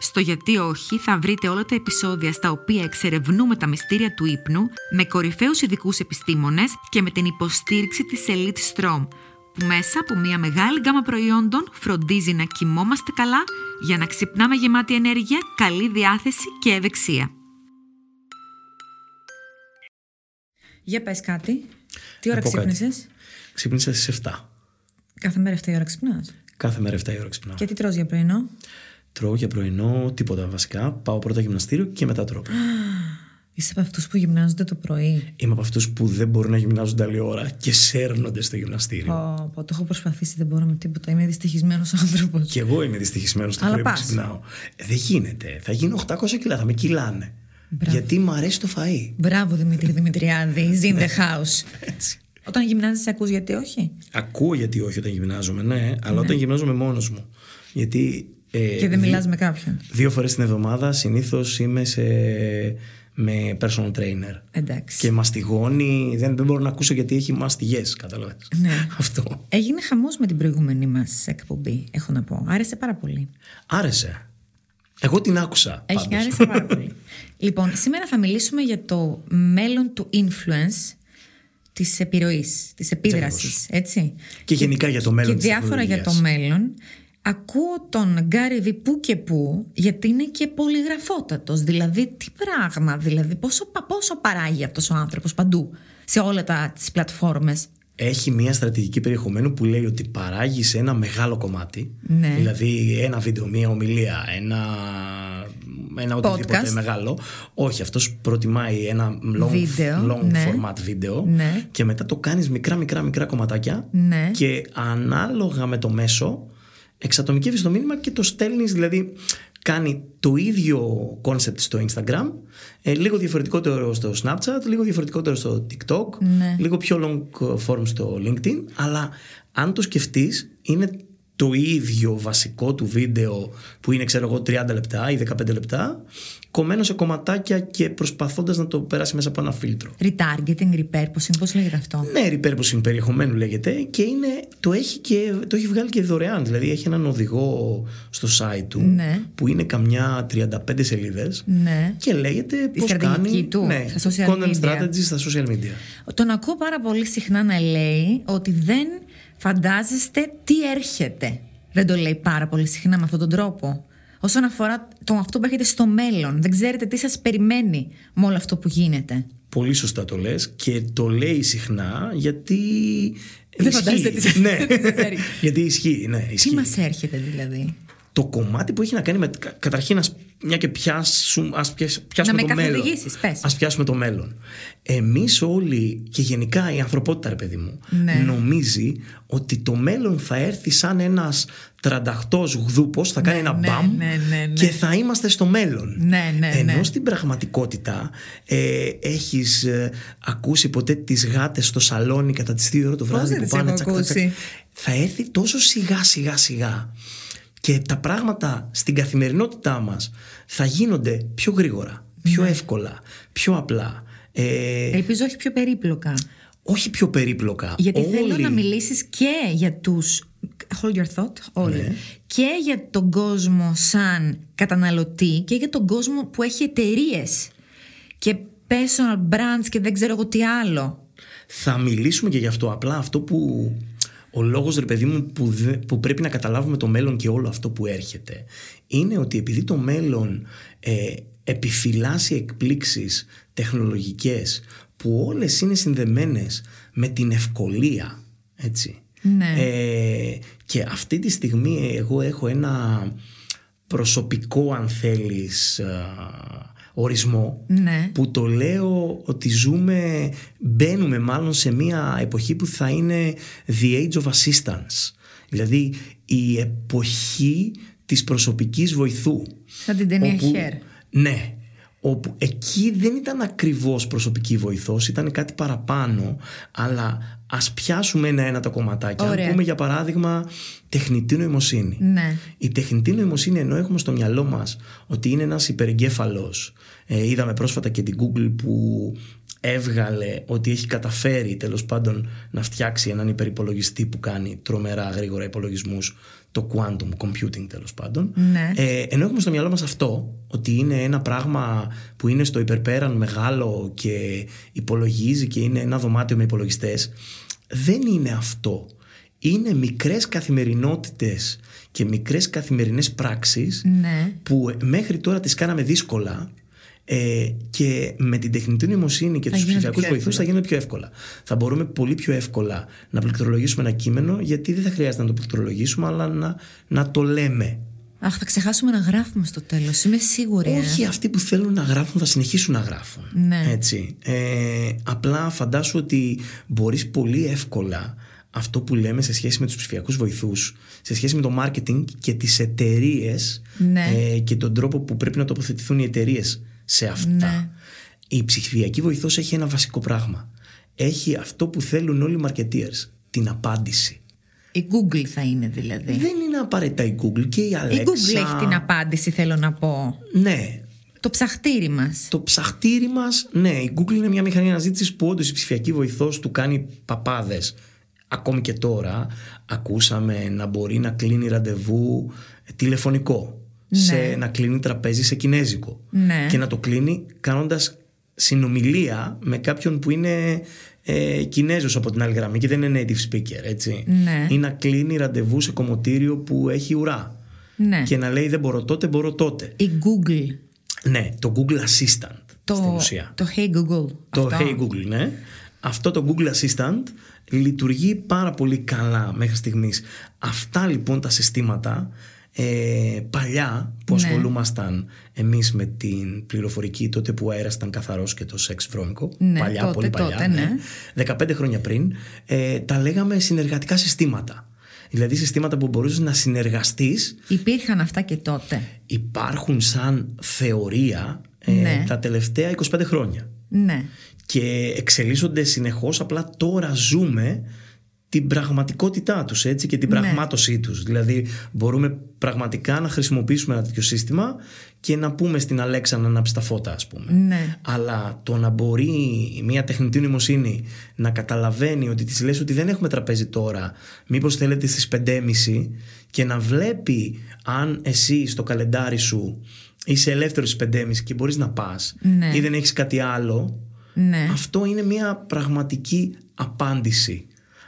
Στο «Γιατί όχι» θα βρείτε όλα τα επεισόδια στα οποία εξερευνούμε τα μυστήρια του ύπνου με κορυφαίους ειδικούς επιστήμονες και με την υποστήριξη της Elite Strom, που μέσα από μια μεγάλη γκάμα προϊόντων φροντίζει να κοιμόμαστε καλά για να ξυπνάμε γεμάτη ενέργεια, καλή διάθεση και ευεξία. Για πες κάτι. Τι ώρα ξύπνησες? Ξύπνησα στις 7. Κάθε μέρα 7 η ώρα ξυπνάς? Κάθε μέρα 7 η ώρα ξυπνάω. Και τι τρως για πρωινό? Τρώω για πρωινό τίποτα βασικά. Πάω πρώτα γυμναστήριο και μετά τρώω. Είσαι από αυτούς που γυμνάζονται το πρωί? Είμαι από αυτούς που δεν μπορούν να γυμνάζονται άλλη ώρα και σέρνονται στο γυμναστήριο. Πω, το έχω προσπαθήσει, δεν μπορώ με τίποτα. Είμαι δυστυχισμένος άνθρωπος. Και εγώ είμαι δυστυχισμένος το πρωί που ξυπνάω. Δεν γίνεται. Θα γίνω 800 κιλά, θα με κυλάνε. Μπράβο. Γιατί μου αρέσει το φαΐ. Μπράβο, Δημήτρη Δημητριάδη. He's in the house. Όταν γυμνάζεσαι, ακούς «Γιατί όχι»? Ακούω «Γιατί όχι» όταν γυμνάζομαι, ναι, αλλά ναι. Όταν γυμνάζομαι μόνος μου. Γιατί. Και δεν μιλάς με κάποιον. Δύο φορές την εβδομάδα συνήθως είμαι με personal trainer. Εντάξει. Και μαστιγώνει, δεν μπορώ να ακούσω γιατί έχει μαστιγές, καταλαβαίνεις. Ναι. Αυτό. Έγινε χαμός με την προηγούμενη μας εκπομπή, έχω να πω. Άρεσε πάρα πολύ. Άρεσε. Εγώ την άκουσα. Άρεσε πάρα πολύ. Λοιπόν, σήμερα θα μιλήσουμε για το μέλλον του influence. Της επιρροής, της επίδρασης, έτσι. Και γενικά για το μέλλον. Και διάφορα για το μέλλον. Ακούω τον Γκάρι Βι που και που, γιατί είναι και πολυγραφότατος. Δηλαδή, τι πράγμα, πόσο παράγει αυτός ο άνθρωπος παντού, σε όλα τις πλατφόρμες. Έχει μια στρατηγική περιεχομένου που λέει ότι παράγει σε ένα μεγάλο κομμάτι. Ναι. Δηλαδή, ένα βίντεο, μια ομιλία, ένα οτιδήποτε podcast. Μεγάλο. Όχι, αυτός προτιμάει ένα long ναι. format βίντεο, ναι. Και μετά το κάνεις μικρά κομματάκια, ναι. Και ανάλογα με το μέσο εξατομικεύεις το μήνυμα και το στέλνεις. Δηλαδή κάνει το ίδιο concept στο Instagram, λίγο διαφορετικότερο στο Snapchat, λίγο διαφορετικότερο στο TikTok, ναι. Λίγο πιο long form στο LinkedIn. Αλλά αν το σκεφτείς, είναι το ίδιο βασικό του βίντεο που είναι, ξέρω εγώ, 30 λεπτά ή 15 λεπτά, κομμένο σε κομματάκια και προσπαθώντας να το περάσει μέσα από ένα φίλτρο. Retargeting, repurposing, πώς λέγεται αυτό? Ναι, repurposing περιεχομένου λέγεται, και είναι, το έχει βγάλει και δωρεάν. Δηλαδή έχει έναν οδηγό στο site του, ναι. Που είναι καμιά 35 σελίδες, ναι. Και λέγεται πώς κάνει του, ναι, content strategy στα social media. Τον ακούω πάρα πολύ συχνά να λέει ότι δεν φαντάζεστε τι έρχεται. Δεν το λέει πάρα πολύ συχνά με αυτόν τον τρόπο. Όσον αφορά αυτό που έρχεται στο μέλλον, δεν ξέρετε τι σας περιμένει με όλο αυτό που γίνεται. Πολύ σωστά το λες, και το λέει συχνά γιατί. Δεν φαντάζεστε τι σας έρχεται. Γιατί ισχύει, ναι. Ισχύει. Τι μας έρχεται δηλαδή. Το κομμάτι που έχει να κάνει με. Καταρχήν, μια και πιάσουμε το μέλλον. Ας πιάσουμε το μέλλον. Εμείς όλοι, και γενικά η ανθρωπότητα, ρε παιδί μου, ναι. Νομίζει ότι το μέλλον θα έρθει σαν ένας 38 γδούπος, θα κάνει ένα μπαμ, και θα είμαστε στο μέλλον. Ναι. Ενώ στην πραγματικότητα έχεις ακούσει ποτέ τις γάτες στο σαλόνι κατά τις 2 ώρα το βράδυ? Πώς που πάνε τσακ. Θα έρθει τόσο σιγά. Και τα πράγματα στην καθημερινότητά μας θα γίνονται πιο γρήγορα, πιο εύκολα, πιο απλά. Ελπίζω όχι πιο περίπλοκα. Όχι πιο περίπλοκα. Γιατί θέλω να μιλήσεις και για τους. Hold your thought, όλοι. Ναι. Και για τον κόσμο σαν καταναλωτή και για τον κόσμο που έχει εταιρείες και personal brands και δεν ξέρω εγώ τι άλλο. Θα μιλήσουμε και γι' αυτό. Απλά αυτό που. Ο λόγος, ρε παιδί μου, που πρέπει να καταλάβουμε το μέλλον και όλο αυτό που έρχεται είναι ότι επειδή το μέλλον επιφυλάσσει εκπλήξεις τεχνολογικές που όλες είναι συνδεμένες με την ευκολία, έτσι. Ναι. Και αυτή τη στιγμή εγώ έχω ένα προσωπικό, αν θέλεις, ορισμό, ναι. Που το λέω ότι μπαίνουμε μάλλον σε μια εποχή που θα είναι the age of assistance, δηλαδή η εποχή της προσωπικής βοηθού. Σαν την ταινία Her. Ναι, όπου εκεί δεν ήταν ακριβώς προσωπική βοηθός, ήταν κάτι παραπάνω, αλλά ας πιάσουμε ένα-ένα τα κομματάκια. Ωραία. Αν πούμε για παράδειγμα τεχνητή νοημοσύνη. Ναι. Η τεχνητή νοημοσύνη, ενώ έχουμε στο μυαλό μας ότι είναι ένας υπερεγκέφαλος, είδαμε πρόσφατα και την Google που έβγαλε ότι έχει καταφέρει τέλος πάντων να φτιάξει έναν υπερυπολογιστή που κάνει τρομερά γρήγορα υπολογισμούς, το quantum computing τέλος πάντων. Ναι. Ενώ έχουμε στο μυαλό μας αυτό, ότι είναι ένα πράγμα που είναι στο υπερπέραν μεγάλο και υπολογίζει και είναι ένα δωμάτιο με υπολογιστές, δεν είναι αυτό. Είναι μικρές καθημερινότητες και μικρές καθημερινές πράξεις, ναι, που μέχρι τώρα τις κάναμε δύσκολα, και με την τεχνητή νοημοσύνη και τους ψηφιακούς βοηθούς θα γίνουν πιο εύκολα. Θα μπορούμε πολύ πιο εύκολα να πληκτρολογήσουμε ένα κείμενο, γιατί δεν θα χρειάζεται να το πληκτρολογήσουμε, αλλά να το λέμε. Αχ, θα ξεχάσουμε να γράφουμε στο τέλος, είμαι σίγουρη. Όχι, αυτοί που θέλουν να γράφουν θα συνεχίσουν να γράφουν. Ναι. Έτσι. Απλά φαντάσου ότι μπορείς πολύ εύκολα αυτό που λέμε σε σχέση με τους ψηφιακούς βοηθούς, σε σχέση με το marketing και τις εταιρείες, ναι, και τον τρόπο που πρέπει να τοποθετηθούν οι εταιρείες σε αυτά. Ναι. Η ψηφιακή βοηθός έχει ένα βασικό πράγμα. Έχει αυτό που θέλουν όλοι οι marketeers, την απάντηση. Η Google θα είναι δηλαδή. Δεν είναι απαραίτητα η Google, και η Alexa. Η Google έχει την απάντηση, θέλω να πω. Ναι. Το ψαχτήρι μας. Το ψαχτήρι μας, ναι. Η Google είναι μια μηχανή αναζήτησης που όντως η ψηφιακή βοηθός του κάνει παπάδες. Ακόμη και τώρα ακούσαμε να μπορεί να κλείνει ραντεβού τηλεφωνικό. Ναι. Να κλείνει τραπέζι σε κινέζικο, ναι, και να το κλείνει κάνοντας συνομιλία με κάποιον που είναι Κινέζος από την άλλη γραμμή και δεν είναι native speaker, έτσι, ναι, ή να κλείνει ραντεβού σε κομμωτήριο που έχει ουρά, ναι, και να λέει δεν μπορώ τότε, μπορώ τότε. Η Google. Ναι, το Google Assistant στην ουσία. Το Hey Google. Το αυτό. Hey Google, ναι. Αυτό το Google Assistant λειτουργεί πάρα πολύ καλά μέχρι στιγμής. Αυτά λοιπόν τα συστήματα, παλιά που ασχολούμασταν εμείς με την πληροφορική, τότε που ο αέρας ήταν καθαρός και το σεξ βρώμικο, ναι, παλιά, τότε, πολύ παλιά, τότε, ναι. 15 χρόνια πριν, τα λέγαμε συνεργατικά συστήματα. Δηλαδή συστήματα που μπορούσες να συνεργαστείς. Υπήρχαν αυτά και τότε. Υπάρχουν σαν θεωρία τα τελευταία 25 χρόνια, ναι. Και εξελίσσονται συνεχώς. Απλά τώρα ζούμε την πραγματικότητά τους, έτσι, και την πραγμάτωσή τους. Δηλαδή μπορούμε πραγματικά να χρησιμοποιήσουμε ένα τέτοιο σύστημα και να πούμε στην Alexa να ανάψει τα φώτα, ας πούμε, ναι. Αλλά το να μπορεί μια τεχνητή νοημοσύνη να καταλαβαίνει ότι της λες ότι δεν έχουμε τραπέζι τώρα, μήπως θέλετε στις 5:30, και να βλέπει αν εσύ στο καλεντάρι σου είσαι ελεύθερος στις 5:30 και μπορείς να πας, ναι, ή δεν έχεις κάτι άλλο, ναι. Αυτό είναι μια πραγματική απάντηση.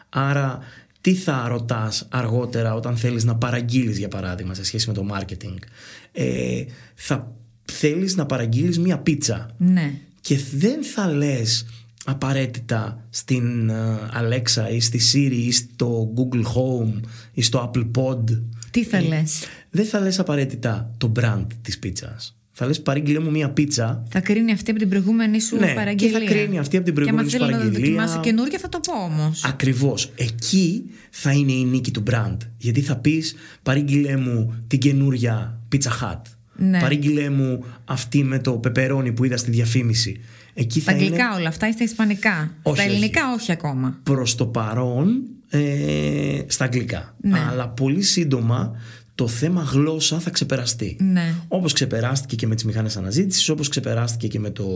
Άρα τι θα ρωτάς αργότερα όταν θέλεις να παραγγείλεις, για παράδειγμα, σε σχέση με το marketing, θα θέλεις να παραγγείλεις μια πίτσα, ναι, και δεν θα λες απαραίτητα στην Alexa ή στη Siri ή στο Google Home ή στο Apple Pod. Τι θα λες? Δεν θα λες απαραίτητα το brand της πίτσας. Θα λες παρήγγειλε μου μία πίτσα. Θα κρίνει αυτή από την προηγούμενη σου, ναι, παραγγελία. Και θα κρίνει αυτή από την προηγούμενη σου παραγγελία. Και αν θέλω να δοκιμάσω καινούργια θα το πω όμως. Ακριβώς. Εκεί θα είναι η νίκη του brand. Γιατί θα πεις παρήγγειλε μου την καινούρια Pizza Hut. Ναι. Παρήγγειλε μου αυτή με το πεπερόνι που είδα στη διαφήμιση. Εκεί θα αγγλικά είναι... όλα αυτά ή στα ισπανικά? Στα ελληνικά όχι ακόμα. Προς το παρόν στα αγγλικά. Ναι. Αλλά πολύ σύντομα το θέμα γλώσσα θα ξεπεραστεί. Ναι. Όπως ξεπεράστηκε και με τις μηχανές αναζήτησης, όπως ξεπεράστηκε και με το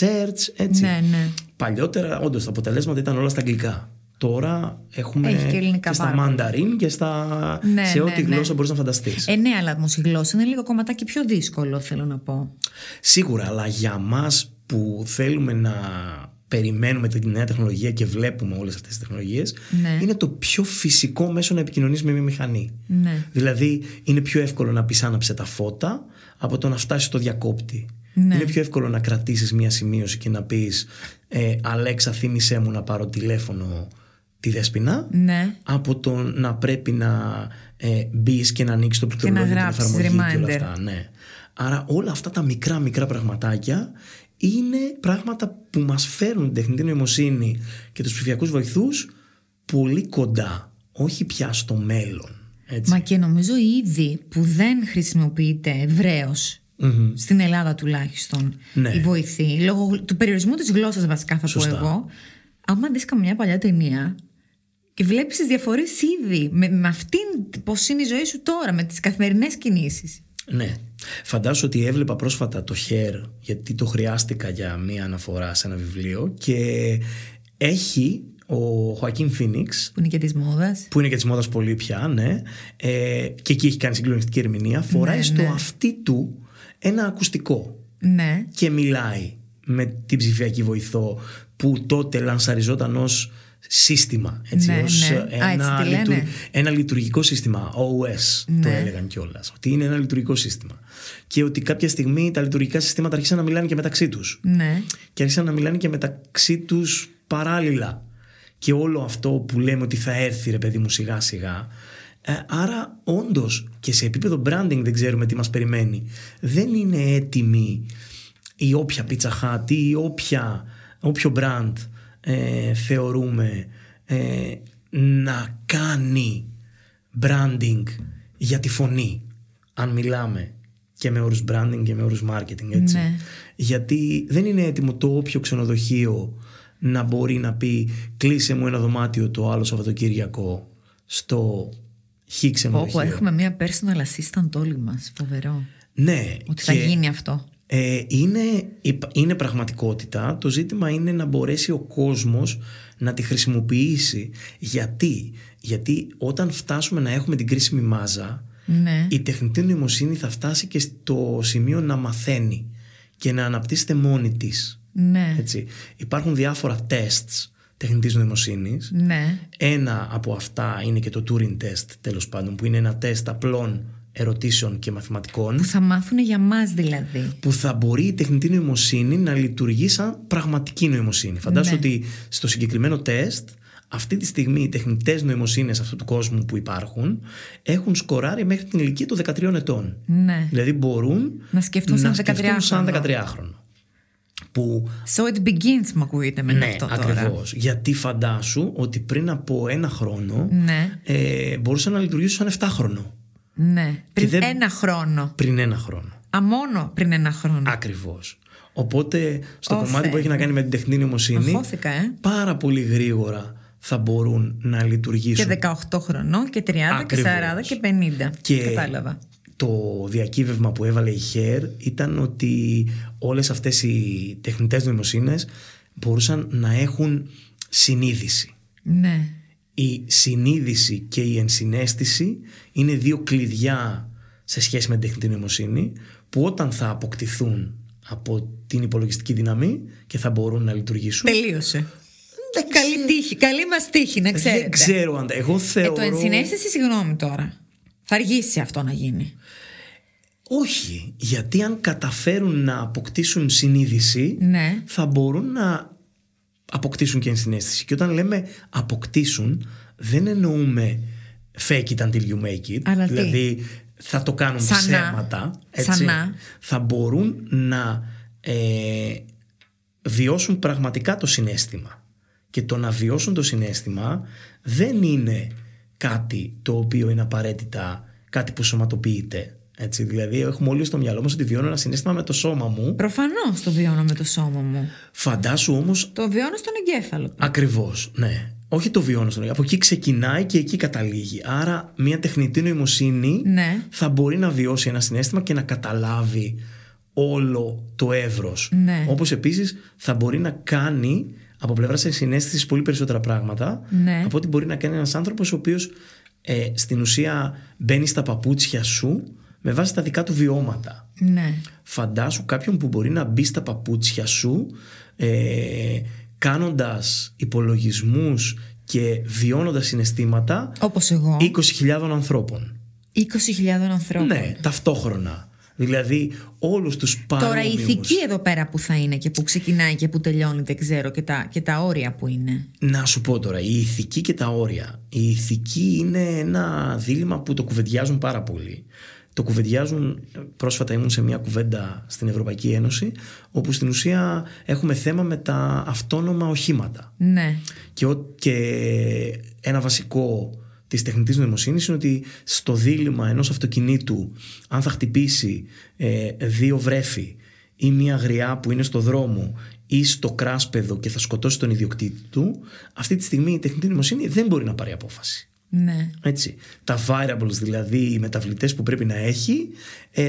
search, έτσι. Ναι, ναι. Παλιότερα, όντως, τα αποτελέσματα ήταν όλα στα αγγλικά. Τώρα έχουμε και στα μανταρίν και στα... ναι, σε ό,τι γλώσσα μπορείς να φανταστείς. Ναι, αλλά όμως η γλώσσα είναι λίγο κομματάκι πιο δύσκολο, θέλω να πω. Σίγουρα, αλλά για μας που θέλουμε να περιμένουμε την νέα τεχνολογία και βλέπουμε όλες αυτές τις τεχνολογίες, ναι, είναι το πιο φυσικό μέσο να επικοινωνείς με μια μηχανή. Ναι. Δηλαδή είναι πιο εύκολο να πεις άναψε τα φώτα από το να φτάσεις στο διακόπτη. Ναι. Είναι πιο εύκολο να κρατήσεις μια σημείωση και να πεις Αλέξα θύμισέ μου να πάρω τηλέφωνο τη Δεσποινά, ναι, από το να πρέπει να μπεις και να ανοίξεις το πληκτρολόγιο, την εφαρμογή reminder και όλα αυτά. Ναι. Άρα όλα αυτά τα μικρά πραγματάκια είναι πράγματα που μας φέρνουν την τεχνητή νοημοσύνη και τους ψηφιακούς βοηθούς πολύ κοντά, όχι πια στο μέλλον. Έτσι. Μα και νομίζω ήδη που δεν χρησιμοποιείται ευρέως Mm-hmm. Στην Ελλάδα τουλάχιστον, ναι, η βοηθή, λόγω του περιορισμού της γλώσσας βασικά θα πω εγώ. Άμα δεις καμιά παλιά ταινία και βλέπεις τις διαφορές ήδη με αυτήν πώς είναι η ζωή σου τώρα, με τις καθημερινές κινήσεις. Ναι. Φαντάζομαι ότι έβλεπα πρόσφατα το Her, γιατί το χρειάστηκα για μία αναφορά σε ένα βιβλίο, και έχει ο Joaquin Phoenix, που είναι και της μόδας πολύ πια, ναι, και εκεί έχει κάνει συγκλονιστική ερμηνεία, φοράει, ναι, στο αυτί του ένα ακουστικό, ναι, και μιλάει με την ψηφιακή βοηθό που τότε λανσαριζόταν ως σύστημα, έτσι, ναι, ως, ναι, ένα λειτουργικό σύστημα, OS, ναι, το έλεγαν κιόλας, ότι είναι ένα λειτουργικό σύστημα, και ότι κάποια στιγμή τα λειτουργικά συστήματα άρχισαν να μιλάνε και μεταξύ τους, ναι, και άρχισαν να μιλάνε και μεταξύ τους παράλληλα, και όλο αυτό που λέμε ότι θα έρθει, ρε παιδί μου, σιγά σιγά. Άρα όντως και σε επίπεδο branding δεν ξέρουμε τι μας περιμένει. Δεν είναι έτοιμη η όποια πίτσα χάτη ή όποιο brand θεωρούμε να κάνει branding για τη φωνή, αν μιλάμε και με όρους branding και με όρους marketing, έτσι, ναι. Γιατί δεν είναι έτοιμο το όποιο ξενοδοχείο να μπορεί να πει κλείσε μου ένα δωμάτιο το άλλο Σαββατοκύριακο στο χι ξενοδοχείο. Όπου έχουμε μια personal assistant όλοι μας, φοβερό. Ναι. Ότι θα γίνει αυτό. Είναι πραγματικότητα. Το ζήτημα είναι να μπορέσει ο κόσμος να τη χρησιμοποιήσει. Γιατί όταν φτάσουμε να έχουμε την κρίσιμη μάζα, ναι, η τεχνητή νοημοσύνη θα φτάσει και στο σημείο να μαθαίνει και να αναπτύσσεται μόνη της. Ναι. Έτσι. Υπάρχουν διάφορα tests τεχνητής νοημοσύνης, ναι. Ένα από αυτά είναι και το Turing Test, τέλος πάντων, που είναι ένα τεστ απλών ερωτήσεων και μαθηματικών, που θα μάθουν για μας δηλαδή, που θα μπορεί η τεχνητή νοημοσύνη να λειτουργεί σαν πραγματική νοημοσύνη. Φαντάζομαι, ναι, ότι στο συγκεκριμένο τεστ αυτή τη στιγμή οι τεχνητές νοημοσύνες αυτού του κόσμου που υπάρχουν έχουν σκοράρει μέχρι την ηλικία των 13 ετών, ναι. Δηλαδή μπορούν να σκεφτούν σαν 13χρονο. Που... So it begins, μ' ακούγεται με, ναι, αυτό τώρα. Ναι, ακριβώς. Γιατί φαντάσου ότι πριν από ένα χρόνο, ναι, μπορούσα να λειτουργήσω σαν 7χρονο. Ναι, πριν ένα χρόνο. Α, μόνο πριν ένα χρόνο. Ακριβώς. Οπότε στο κομμάτι που έχει να κάνει με την τεχνητή νοημοσύνη, πάρα πολύ γρήγορα θα μπορούν να λειτουργήσουν. Και 18 χρονών και 30, ακριβώς, και 40 και 50. Κατάλαβα. Το διακύβευμα που έβαλε η Her ήταν ότι όλες αυτές οι τεχνητές νοημοσύνες μπορούσαν να έχουν συνείδηση. Ναι. Η συνείδηση και η ενσυναίσθηση είναι δύο κλειδιά σε σχέση με την τεχνητή νοημοσύνη, που όταν θα αποκτηθούν από την υπολογιστική δύναμη και θα μπορούν να λειτουργήσουν. Τελείωσε. Καλή μας τύχη, να ξέρετε. Δεν ξέρω αν τα... Εγώ θεωρώ... το ενσυναίσθηση, συγγνώμη τώρα. Θα αργήσει αυτό να γίνει. Όχι, γιατί αν καταφέρουν να αποκτήσουν συνείδηση, ναι, θα μπορούν να αποκτήσουν και ενσυναίσθηση. Και όταν λέμε αποκτήσουν, δεν εννοούμε fake it until you make it. Αλλά δηλαδή τι? Θα το κάνουν ψέματα. Θα μπορούν να βιώσουν πραγματικά το συναίσθημα. Και το να βιώσουν το συναίσθημα δεν είναι κάτι το οποίο είναι απαραίτητα κάτι που σωματοποιείται. Έτσι, δηλαδή, έχουμε όλοι στο μυαλό μας ότι βιώνω ένα συναίσθημα με το σώμα μου. Προφανώς το βιώνω με το σώμα μου. Φαντάσου όμως. Το βιώνω στον εγκέφαλο. Ακριβώς, ναι. Όχι το βιώνω στον εγκέφαλο. Από εκεί ξεκινάει και εκεί καταλήγει. Άρα, μια τεχνητή νοημοσύνη, ναι, θα μπορεί να βιώσει ένα συναίσθημα και να καταλάβει όλο το εύρος. Ναι. Όπως επίσης θα μπορεί να κάνει από πλευράς συναίσθησης πολύ περισσότερα πράγματα, ναι, από ό,τι μπορεί να κάνει ένας άνθρωπος ο οποίος στην ουσία μπαίνει στα παπούτσια σου με βάση τα δικά του βιώματα. Ναι. Φαντάσου κάποιον που μπορεί να μπει στα παπούτσια σου κάνοντας υπολογισμούς και βιώνοντας συναισθήματα, όπως εγώ, 20.000 ανθρώπων. 20.000 ανθρώπων. Ναι, ταυτόχρονα. Δηλαδή όλους τους παρόμοιους. Τώρα η ηθική εδώ πέρα που θα είναι και που ξεκινάει και που τελειώνει, δεν ξέρω, και τα όρια που είναι. Να σου πω τώρα, η ηθική και τα όρια. Η ηθική είναι ένα δίλημμα που το κουβεντιάζουν πάρα πολύ. Το κουβεντιάζουν, πρόσφατα ήμουν σε μια κουβέντα στην Ευρωπαϊκή Ένωση, όπου στην ουσία έχουμε θέμα με τα αυτόνομα οχήματα. Ναι. Και ένα βασικό της τεχνητής νοημοσύνης είναι ότι στο δίλημμα ενός αυτοκινήτου, αν θα χτυπήσει δύο βρέφη ή μία γριά που είναι στο δρόμο ή στο κράσπεδο και θα σκοτώσει τον ιδιοκτήτη του, αυτή τη στιγμή η τεχνητή νοημοσύνη δεν μπορεί να πάρει απόφαση. Ναι. Έτσι. Τα variables, δηλαδή οι μεταβλητές που πρέπει να έχει,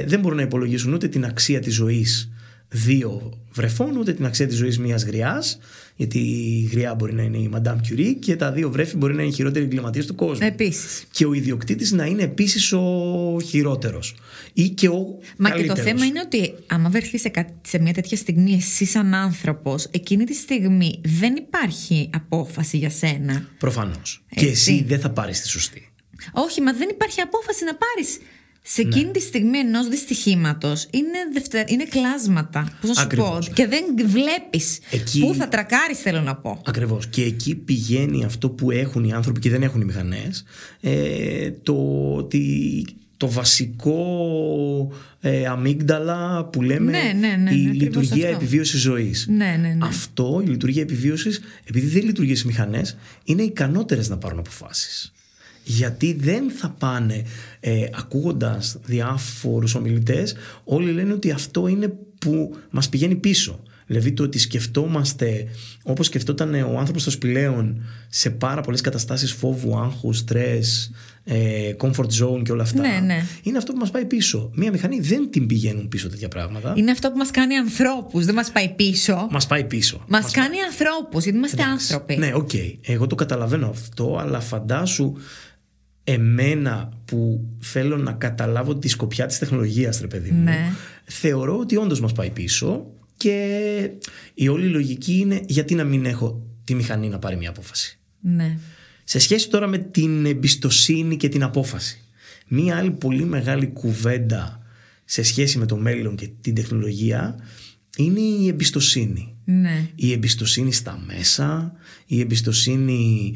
δεν μπορούν να υπολογίσουν ούτε την αξία της ζωής δύο βρεφών, ούτε την αξία της ζωής μιας γριάς, γιατί η γριά μπορεί να είναι η Madame Curie και τα δύο βρέφη μπορεί να είναι οι χειρότεροι εγκληματίες του κόσμου. Επίσης. Και ο ιδιοκτήτης να είναι επίσης ο χειρότερος ή και ο καλύτερος. Και το θέμα είναι ότι άμα βρεθείς σε μια τέτοια στιγμή εσύ σαν άνθρωπος, εκείνη τη στιγμή δεν υπάρχει απόφαση για σένα. Προφανώς. Και εσύ δεν θα πάρεις τη σωστή. Όχι, μα δεν υπάρχει απόφαση να πάρεις. Σε εκείνη τη στιγμή ενός δυστυχήματος είναι κλάσματα. Πώς να σου πω, και δεν βλέπεις πού θα τρακάρεις, θέλω να πω. Ακριβώς. Και εκεί πηγαίνει αυτό που έχουν οι άνθρωποι και δεν έχουν οι μηχανές. Το βασικό αμύγδαλα που λέμε, η λειτουργία επιβίωσης ζωής. Αυτό, η λειτουργία επιβίωσης, επειδή δεν λειτουργεί στις μηχανές, είναι ικανότερες να πάρουν αποφάσεις. Γιατί δεν θα πάνε, ακούγοντας διάφορους ομιλητές, όλοι λένε ότι αυτό είναι που μας πηγαίνει πίσω. Δηλαδή το ότι σκεφτόμαστε όπως σκεφτόταν ο άνθρωπος των σπηλαίων σε πάρα πολλές καταστάσεις φόβου, άγχου, στρες, comfort zone και όλα αυτά. Είναι αυτό που μας πάει πίσω. Μία μηχανή δεν την πηγαίνουν πίσω τέτοια πράγματα. Είναι αυτό που μας κάνει ανθρώπους. Δεν μας πάει πίσω. Μας πάει πίσω. Μας κάνει ανθρώπους, γιατί είμαστε άνθρωποι. Ναι, οκ. Εγώ το καταλαβαίνω αυτό, αλλά φαντάσου εμένα που θέλω να καταλάβω τη σκοπιά της τεχνολογίας, ρε παιδί μου, θεωρώ ότι όντως μας πάει πίσω. Και η όλη λογική είναι γιατί να μην έχω τη μηχανή να πάρει μια απόφαση. Ναι. Σε σχέση τώρα με την εμπιστοσύνη και την απόφαση. Μία άλλη πολύ μεγάλη κουβέντα σε σχέση με το μέλλον και την τεχνολογία είναι η εμπιστοσύνη. Ναι. Η εμπιστοσύνη στα μέσα, η εμπιστοσύνη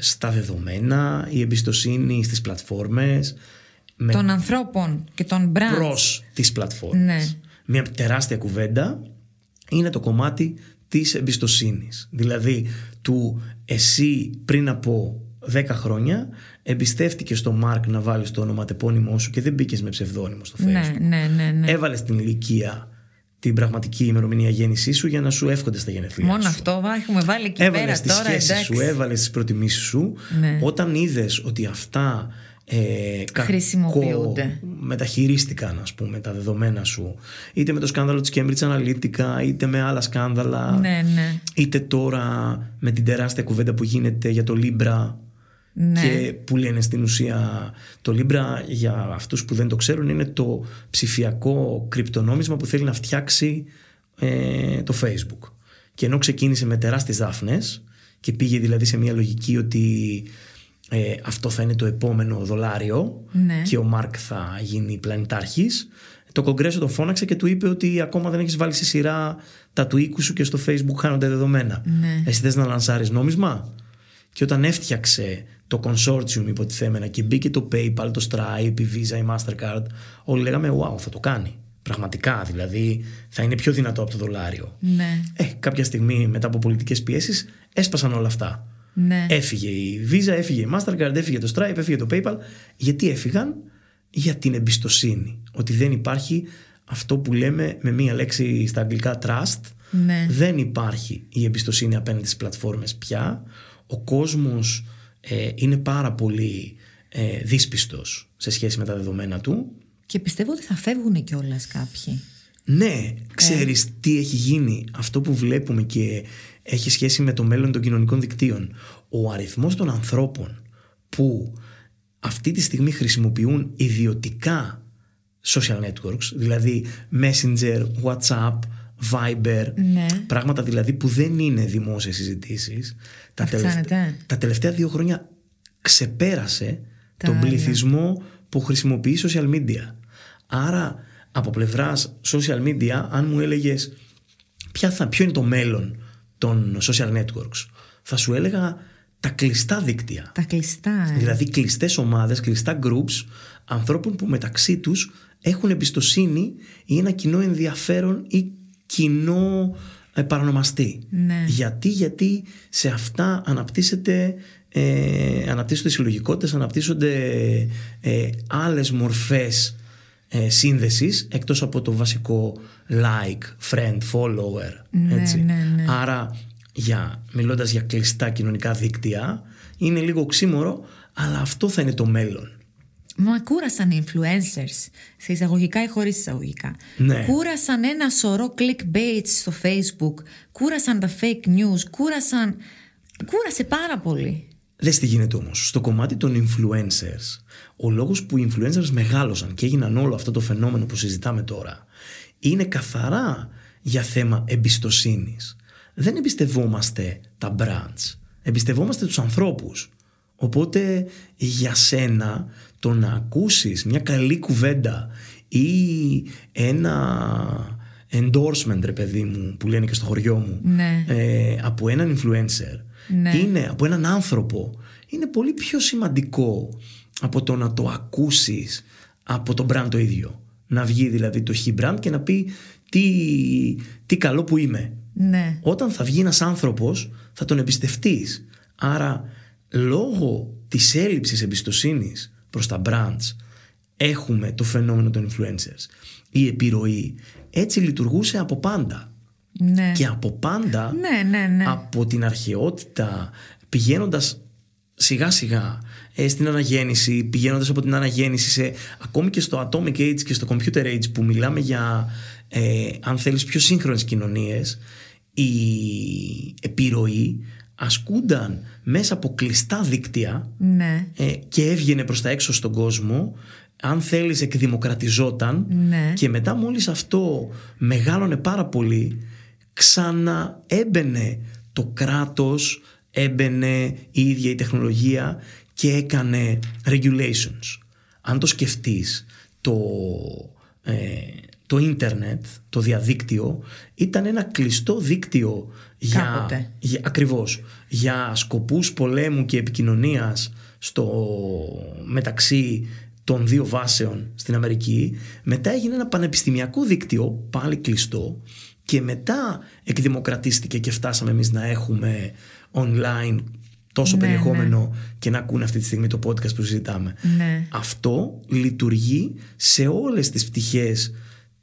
στα δεδομένα, η εμπιστοσύνη στις πλατφόρμες. Των ανθρώπων και των brands. Προς τις πλατφόρμες. Ναι. Μια τεράστια κουβέντα είναι το κομμάτι της εμπιστοσύνης. Δηλαδή του εσύ πριν από 10 χρόνια εμπιστεύτηκες τον Μάρκ να βάλεις το ονοματεπώνυμό σου και δεν μπήκες με ψευδώνυμο στο Facebook. Έβαλες την ηλικία, την πραγματική ημερομηνία γέννησή σου για να σου εύχονται στα γενέθλιά σου. Μόνο αυτό έχουμε βάλει εκεί πέρα τώρα. Έβαλες τις σχέσεις σου, έβαλες τις προτιμήσεις σου. Ναι. Όταν είδες ότι αυτά χρησιμοποιούνται, μεταχειρίστηκαν, ας πούμε, τα δεδομένα σου, είτε με το σκάνδαλο της Cambridge Analytica, είτε με άλλα σκάνδαλα, είτε τώρα με την τεράστια κουβέντα που γίνεται για το Libra, και που λένε στην ουσία το Libra, για αυτούς που δεν το ξέρουν, είναι το ψηφιακό κρυπτονόμισμα που θέλει να φτιάξει το Facebook. Και ενώ ξεκίνησε με τεράστιες δάφνες και πήγε δηλαδή σε μια λογική ότι αυτό θα είναι το επόμενο δολάριο, και ο Μάρκ θα γίνει πλανητάρχης, το Κογκρέσο τον φώναξε και του είπε ότι ακόμα δεν έχεις βάλει σε σειρά τα του οίκου σου και στο Facebook χάνονται δεδομένα. Εσύ θες να λανσάρεις νόμισμα? Και όταν έφτιαξε το consortium υποτιθέμενα και μπήκε το PayPal, το Stripe, η Visa, η Mastercard, όλοι λέγαμε wow, θα το κάνει. Πραγματικά δηλαδή θα είναι πιο δυνατό από το δολάριο. Κάποια στιγμή μετά από πολιτικές πιέσεις έσπασαν όλα αυτά. Έφυγε η Visa, έφυγε η Mastercard, έφυγε το Stripe, έφυγε το PayPal. Γιατί έφυγαν? Για την εμπιστοσύνη. Ότι δεν υπάρχει αυτό που λέμε με μία λέξη στα αγγλικά trust. Δεν υπάρχει η εμπιστοσύνη απέναντι στις πλατφόρμες πια. Ο κόσμος είναι πάρα πολύ δύσπιστος σε σχέση με τα δεδομένα του. Και πιστεύω ότι θα φεύγουν κιόλας κάποιοι. Ναι, ξέρεις τι έχει γίνει? Αυτό που βλέπουμε και έχει σχέση με το μέλλον των κοινωνικών δικτύων. Ο αριθμός των ανθρώπων που αυτή τη στιγμή χρησιμοποιούν ιδιωτικά social networks, δηλαδή Messenger, WhatsApp, Viber, πράγματα δηλαδή που δεν είναι δημόσιες συζητήσεις, τα τελευταία 2 χρόνια ξεπέρασε τον πληθυσμό που χρησιμοποιεί social media. Άρα από πλευράς social media, αν μου έλεγες ποιο είναι το μέλλον των social networks, θα σου έλεγα τα κλειστά δίκτυα. Τα κλειστά. Δηλαδή κλειστές ομάδες, κλειστά groups ανθρώπων που μεταξύ τους έχουν εμπιστοσύνη ή ένα κοινό ενδιαφέρον ή κοινό παρανομαστή. Γιατί σε αυτά αναπτύσσεται αναπτύσσονται συλλογικότητες, αναπτύσσονται άλλες μορφές σύνδεσης εκτός από το βασικό like, friend, follower, έτσι. Ναι. Άρα μιλώντας για κλειστά κοινωνικά δίκτυα, είναι λίγο οξύμορο, αλλά αυτό θα είναι το μέλλον. Μα κούρασαν οι influencers, σε εισαγωγικά ή χωρίς εισαγωγικά. Ναι. Κούρασαν ένα σωρό clickbait στο Facebook, κούρασαν τα fake news, κούρασε πάρα πολύ. Δες τι γίνεται όμως. Στο κομμάτι των influencers, ο λόγος που οι influencers μεγάλωσαν και έγιναν όλο αυτό το φαινόμενο που συζητάμε τώρα, είναι καθαρά για θέμα εμπιστοσύνης. Δεν εμπιστευόμαστε τα brands, εμπιστευόμαστε τους ανθρώπους. Οπότε για σένα το να ακούσεις μια καλή κουβέντα ή ένα endorsement, ρε παιδί μου, που λένε και στο χωριό μου, ναι, από έναν influencer, ναι, είναι από έναν άνθρωπο, είναι πολύ πιο σημαντικό από το να το ακούσεις από τον brand το ίδιο. Να βγει δηλαδή το He brand και να πει τι καλό που είμαι. Ναι. Όταν θα βγει ένας άνθρωπος θα τον εμπιστευτείς. Άρα λόγω της έλλειψης εμπιστοσύνης προς τα brands έχουμε το φαινόμενο των influencers. Η επιρροή έτσι λειτουργούσε από πάντα. Ναι. Και από πάντα, ναι, από την αρχαιότητα, πηγαίνοντας σιγά σιγά στην αναγέννηση, πηγαίνοντας από την αναγέννηση σε, ακόμη και στο Atomic Age και στο Computer Age που μιλάμε για αν θέλεις πιο σύγχρονες κοινωνίες, η επιρροή ασκούνταν μέσα από κλειστά δίκτυα, ναι, και έβγαινε προς τα έξω στον κόσμο, αν θέλεις εκδημοκρατιζόταν, ναι, και μετά μόλις αυτό μεγάλωνε πάρα πολύ, ξανά έμπαινε το κράτος, έμπαινε η ίδια η τεχνολογία και έκανε regulations. Αν το σκεφτείς, το ίντερνετ, το διαδίκτυο, ήταν ένα κλειστό δίκτυο ακριβώς, για σκοπούς πολέμου και επικοινωνίας μεταξύ των δύο βάσεων στην Αμερική. Μετά έγινε ένα πανεπιστημιακό δίκτυο, πάλι κλειστό, και μετά εκδημοκρατίστηκε και φτάσαμε εμείς να έχουμε online τόσο περιεχόμενο, και να ακούνε αυτή τη στιγμή το podcast που συζητάμε. Ναι. Αυτό λειτουργεί σε όλες τις πτυχές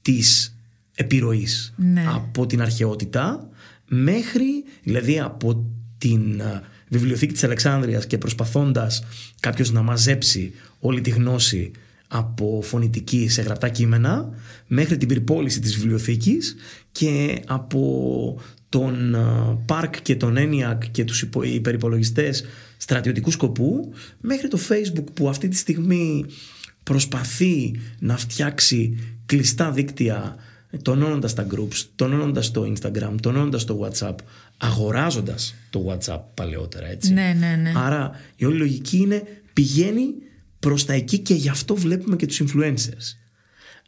της επιρροής, ναι, από την αρχαιότητα μέχρι, δηλαδή από την βιβλιοθήκη της Αλεξάνδρειας και προσπαθώντας κάποιος να μαζέψει όλη τη γνώση από φωνητική σε γραπτά κείμενα, μέχρι την πυρπόληση της βιβλιοθήκης και από τον Πάρκ και τον Ένιακ και τους υπερυπολογιστές στρατιωτικού σκοπού, μέχρι το Facebook που αυτή τη στιγμή προσπαθεί να φτιάξει κλειστά δίκτυα, τονώνοντας τα groups, τονώνοντας το Instagram, τονώνοντας το WhatsApp, αγοράζοντας το WhatsApp παλαιότερα, έτσι. Ναι. Άρα η όλη λογική είναι πηγαίνει προς τα εκεί και γι' αυτό βλέπουμε και τους influencers.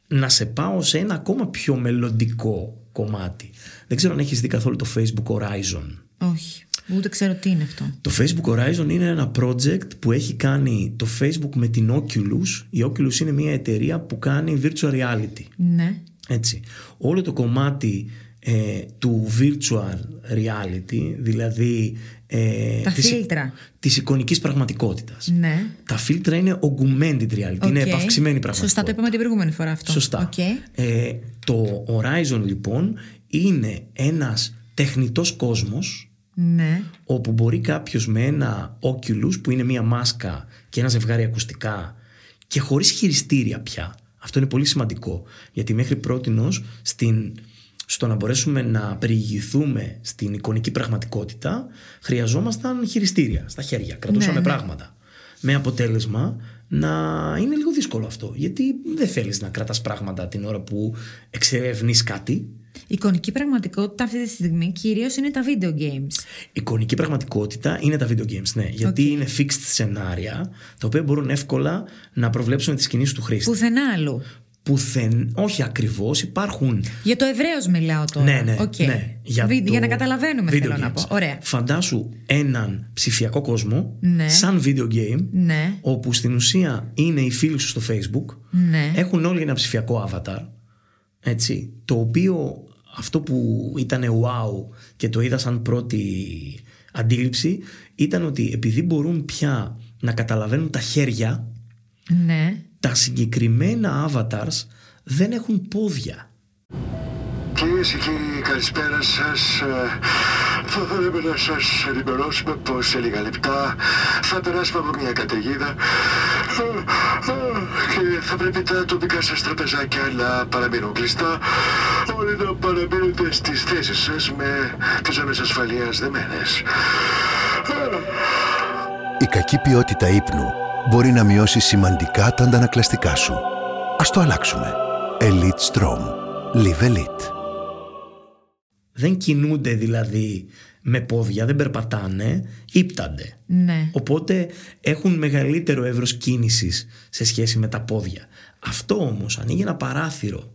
Να σε πάω σε ένα ακόμα πιο μελλοντικό κομμάτι. Δεν ξέρω αν έχεις δει καθόλου το Facebook Horizon. Όχι, ούτε ξέρω τι είναι αυτό. Το Facebook Horizon είναι ένα project που έχει κάνει το Facebook με την Oculus. Η Oculus είναι μια εταιρεία που κάνει virtual reality. Ναι. Έτσι. Όλο το κομμάτι του virtual reality, δηλαδή της εικονικής πραγματικότητας. Ναι. Τα φίλτρα είναι augmented reality, okay, είναι επαυξημένη πραγματικότητα. Σωστά, το είπαμε την προηγούμενη φορά αυτό. Σωστά. Okay. Το Horizon λοιπόν είναι ένας τεχνητός κόσμος, ναι, όπου μπορεί κάποιος με ένα Oculus που είναι μία μάσκα και ένα ζευγάρι ακουστικά και χωρίς χειριστήρια πια. Αυτό είναι πολύ σημαντικό, γιατί μέχρι πρότινος στο να μπορέσουμε να περιηγηθούμε στην εικονική πραγματικότητα χρειαζόμασταν χειριστήρια στα χέρια, κρατούσαμε, ναι, πράγματα. Με αποτέλεσμα να είναι λίγο δύσκολο αυτό, γιατί δεν θέλεις να κρατάς πράγματα την ώρα που εξερευνείς κάτι. Η εικονική πραγματικότητα αυτή τη στιγμή κυρίως είναι τα video games. Η εικονική πραγματικότητα είναι τα video games, ναι. Γιατί είναι fixed σενάρια τα οποία μπορούν εύκολα να προβλέψουν τις κινήσεις του χρήστη. Πουθενά άλλου. Όχι ακριβώς, υπάρχουν. Για το Εβραίος μιλάω τώρα. Ναι. Για να καταλαβαίνουμε, θέλω games. Να πω. Ωραία. Φαντάσου έναν ψηφιακό κόσμο, ναι, σαν video game, ναι, όπου στην ουσία είναι οι φίλοι σου στο Facebook, ναι, έχουν όλοι ένα ψηφιακό avatar, έτσι, το οποίο αυτό που ήταν wow και το είδα σαν πρώτη αντίληψη ήταν ότι επειδή μπορούν πια να καταλαβαίνουν τα χέρια, ναι, τα συγκεκριμένα avatars δεν έχουν πόδια. Κυρίες και κύριοι, καλησπέρα σας. Θα θέλαμε να σας ενημερώσουμε πως σε λίγα λεπτά θα περάσουμε από μια καταιγίδα και θα πρέπει τα τοπικά σας τραπεζάκια να παραμείνουν κλειστά. Όλοι να παραμείνετε στις θέσεις σας με τις ζώνες ασφαλείας δεμένες. Η κακή ποιότητα ύπνου μπορεί να μειώσει σημαντικά τα αντανακλαστικά σου. Ας το αλλάξουμε. Elite Strom. Live Elite. Δεν κινούνται δηλαδή με πόδια, δεν περπατάνε, ύπτανται. Ναι. Οπότε έχουν μεγαλύτερο εύρος κίνησης σε σχέση με τα πόδια. Αυτό όμως ανοίγει ένα παράθυρο.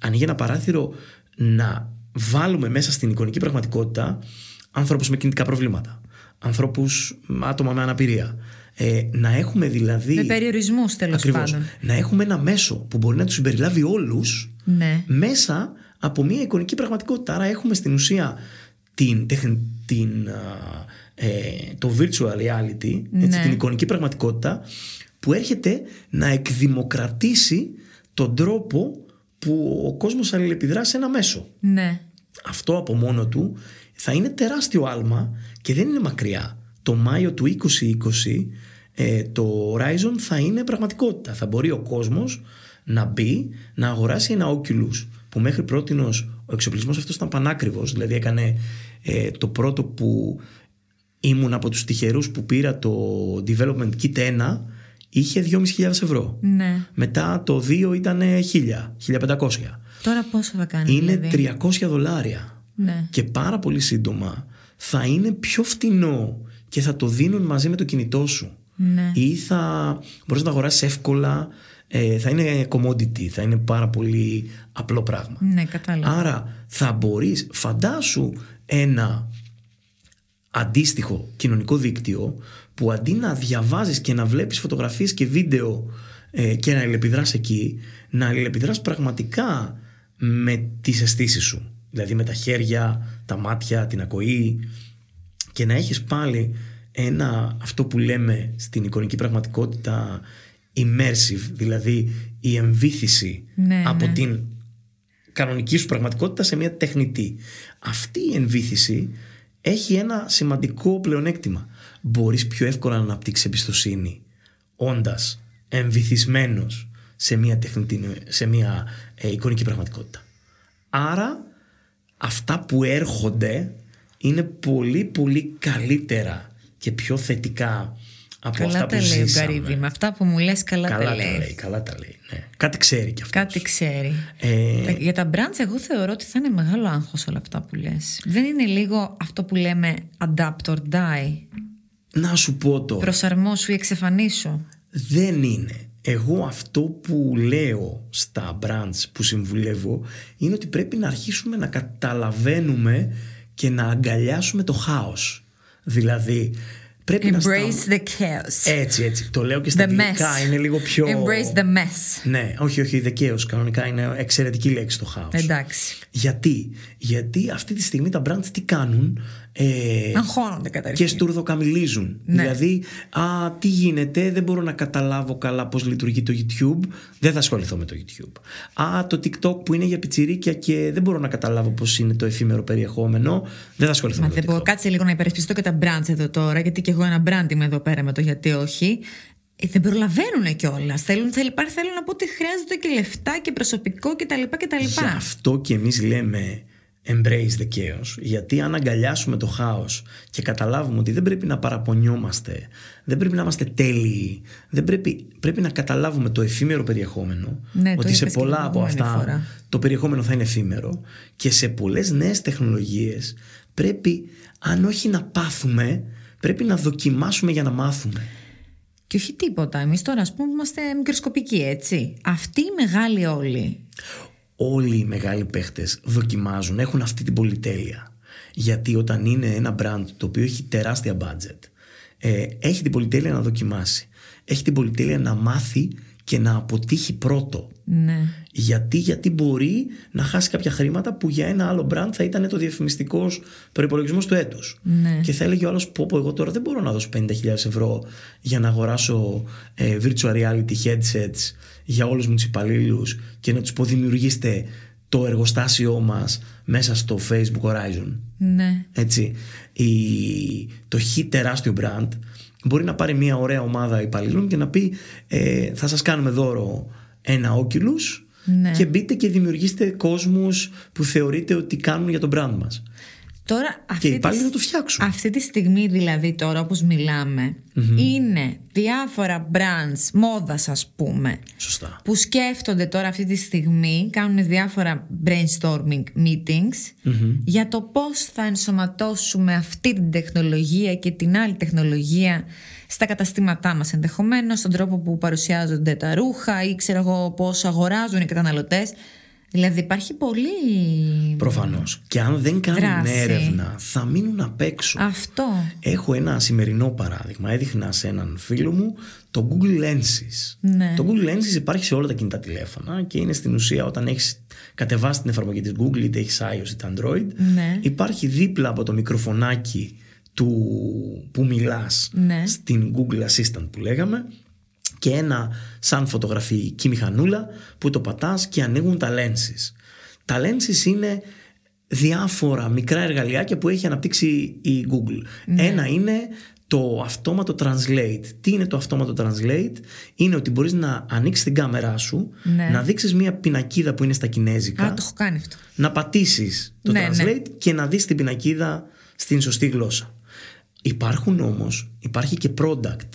Ανοίγει ένα παράθυρο να βάλουμε μέσα στην εικονική πραγματικότητα ανθρώπους με κινητικά προβλήματα, ανθρώπους, άτομα με αναπηρία. Να έχουμε δηλαδή. Με περιορισμούς τέλος πάντων. Να έχουμε ένα μέσο που μπορεί να τους συμπεριλάβει όλους, ναι, μέσα από μια εικονική πραγματικότητα. Άρα έχουμε στην ουσία το virtual reality, ναι, έτσι, την εικονική πραγματικότητα που έρχεται να εκδημοκρατήσει τον τρόπο που ο κόσμος αλληλεπιδρά σε ένα μέσο. Ναι. Αυτό από μόνο του θα είναι τεράστιο άλμα και δεν είναι μακριά. Το Μάιο του 2020 το Horizon θα είναι πραγματικότητα. Θα μπορεί ο κόσμος να μπει, να αγοράσει ένα Oculus, που μέχρι πρότινος ο εξοπλισμός αυτός ήταν πανάκριβος. Δηλαδή έκανε το πρώτο που ήμουν από τους τυχερούς που πήρα το Development Kit 1, είχε 2.500 ευρώ. Ναι. Μετά το 2 ήταν 1.000, 1.500. Τώρα πόσο θα κάνει? Είναι δηλαδή $300. Ναι. Και πάρα πολύ σύντομα θα είναι πιο φτηνό και θα το δίνουν μαζί με το κινητό σου. Ναι. Ή θα μπορείς να το αγοράσεις εύκολα. Θα είναι commodity, θα είναι πάρα πολύ απλό πράγμα. Ναι, κατάλαβα. Άρα θα μπορείς, φαντάσου ένα αντίστοιχο κοινωνικό δίκτυο που αντί να διαβάζεις και να βλέπεις φωτογραφίες και βίντεο και να αλληλεπιδράς εκεί, να αλληλεπιδράς πραγματικά με τις αισθήσεις σου. Δηλαδή με τα χέρια, τα μάτια, την ακοή, και να έχεις πάλι ένα, αυτό που λέμε στην εικονική πραγματικότητα, immersive, δηλαδή η εμβύθιση, ναι, από, ναι, την κανονική σου πραγματικότητα σε μια τεχνητή. Αυτή η εμβύθιση έχει ένα σημαντικό πλεονέκτημα. Μπορείς πιο εύκολα να αναπτύξεις εμπιστοσύνη όντας εμβυθισμένος σε μια εικονική πραγματικότητα. Άρα αυτά που έρχονται είναι πολύ πολύ καλύτερα και πιο θετικά από καλά αυτά που ζήσαμε. Καλά τα λέει ο Γκάρι Βι, αυτά που μου λες καλά τα λέει, ναι. Κάτι ξέρει κι αυτός. Κάτι ξέρει. Για τα brands εγώ θεωρώ ότι θα είναι μεγάλο άγχος όλα αυτά που λες. Δεν είναι λίγο αυτό που λέμε adapt or die? Να σου πω τώρα. Προσαρμόσου ή εξεφανίσου. Δεν είναι. Εγώ αυτό που λέω στα brands που συμβουλεύω είναι ότι πρέπει να αρχίσουμε να καταλαβαίνουμε και να αγκαλιάσουμε το χάος. Δηλαδή πρέπει να embrace the chaos. Έτσι. Το λέω και στα αγγλικά. Είναι λίγο πιο. Embrace the mess. Ναι, όχι, the chaos. Κανονικά είναι εξαιρετική λέξη το χάος. Εντάξει. Γιατί αυτή τη στιγμή τα brands τι κάνουν? Αγχώνονται καταρχήν. Και στουρδοκαμιλίζουν. Ναι. Δηλαδή, τι γίνεται, δεν μπορώ να καταλάβω καλά πώς λειτουργεί το YouTube. Δεν θα ασχοληθώ με το YouTube. Το TikTok που είναι για πιτσιρίκια και δεν μπορώ να καταλάβω πώς είναι το εφήμερο περιεχόμενο. Δεν θα ασχοληθώ με το TikTok. Κάτσε λίγο να υπερασπιστώ και τα brands εδώ τώρα, γιατί και εγώ ένα brand είμαι εδώ πέρα με το γιατί όχι. Δεν προλαβαίνουν κιόλας. Θέλουν να πω ότι χρειάζεται και λεφτά και προσωπικό κτλ. Γι' αυτό και εμείς λέμε embrace the chaos, γιατί αν αγκαλιάσουμε το χάος και καταλάβουμε ότι δεν πρέπει να παραπονιόμαστε, δεν πρέπει να είμαστε τέλειοι, πρέπει να καταλάβουμε το εφήμερο περιεχόμενο, ναι, ότι σε πολλά από αυτά το περιεχόμενο θα είναι εφήμερο, και σε πολλές νέες τεχνολογίες πρέπει, αν όχι να πάθουμε, πρέπει να δοκιμάσουμε για να μάθουμε. Και όχι τίποτα, εμείς τώρα ας πούμε είμαστε μικροσκοπικοί, έτσι. Αυτοί οι μεγάλοι όλοι οι μεγάλοι παίχτες δοκιμάζουν, έχουν αυτή την πολυτέλεια. Γιατί όταν είναι ένα brand το οποίο έχει τεράστια budget, έχει την πολυτέλεια να δοκιμάσει, έχει την πολυτέλεια να μάθει και να αποτύχει πρώτο. Ναι. Γιατί μπορεί να χάσει κάποια χρήματα που για ένα άλλο brand θα ήταν το διαφημιστικό προπολογισμό του έτους. Ναι. Και θα έλεγε ο άλλος, πω εγώ τώρα δεν μπορώ να δώσω 50.000 ευρώ για να αγοράσω virtual reality headsets για όλους μου τους υπαλλήλους και να τους πω δημιουργήστε το εργοστάσιό μας μέσα στο Facebook Horizon. Ναι. Έτσι. Το χι τεράστιο brand μπορεί να πάρει μια ωραία ομάδα υπαλλήλων και να πει θα σας κάνουμε δώρο ένα Oculus. Ναι. Και μπείτε και δημιουργήστε κόσμους που θεωρείτε ότι κάνουν για τον brand μας. Τώρα, και πάλι θα το φτιάξουν. Αυτή τη στιγμή δηλαδή τώρα όπως μιλάμε, mm-hmm. είναι διάφορα brands μόδας ας πούμε. Σωστά. Που σκέφτονται τώρα αυτή τη στιγμή, κάνουν διάφορα brainstorming meetings, mm-hmm. για το πώς θα ενσωματώσουμε αυτή την τεχνολογία και την άλλη τεχνολογία στα καταστήματά μας ενδεχομένως, στον τρόπο που παρουσιάζονται τα ρούχα ή ξέρω εγώ πώς αγοράζουν οι καταναλωτές. Δηλαδή υπάρχει πολύ. Προφανώς. Και αν δεν κάνουν δράση, έρευνα, θα μείνουν απ' έξω. Αυτό. Έχω ένα σημερινό παράδειγμα. Έδειχνα σε έναν φίλο μου το Google Lenses. Ναι. Το Google Lenses υπάρχει σε όλα τα κινητά τηλέφωνα και είναι στην ουσία όταν έχεις κατεβάσει την εφαρμογή της Google, είτε έχεις iOS είτε Android. Ναι. Υπάρχει δίπλα από το μικροφωνάκι που μιλάς, ναι. στην Google Assistant που λέγαμε, και ένα σαν φωτογραφική μηχανούλα που το πατάς και ανοίγουν τα lenses. Τα lenses είναι διάφορα μικρά εργαλειάκια που έχει αναπτύξει η Google. Ναι. Ένα είναι το αυτόματο translate. Τι είναι το αυτόματο translate? Είναι ότι μπορείς να ανοίξεις την κάμερά σου, ναι. να δείξεις μια πινακίδα που είναι στα κινέζικα. Α, το έχω κάνει αυτό. Να πατήσεις το translate, ναι. και να δεις την πινακίδα στην σωστή γλώσσα. Υπάρχουν όμως, υπάρχει και product.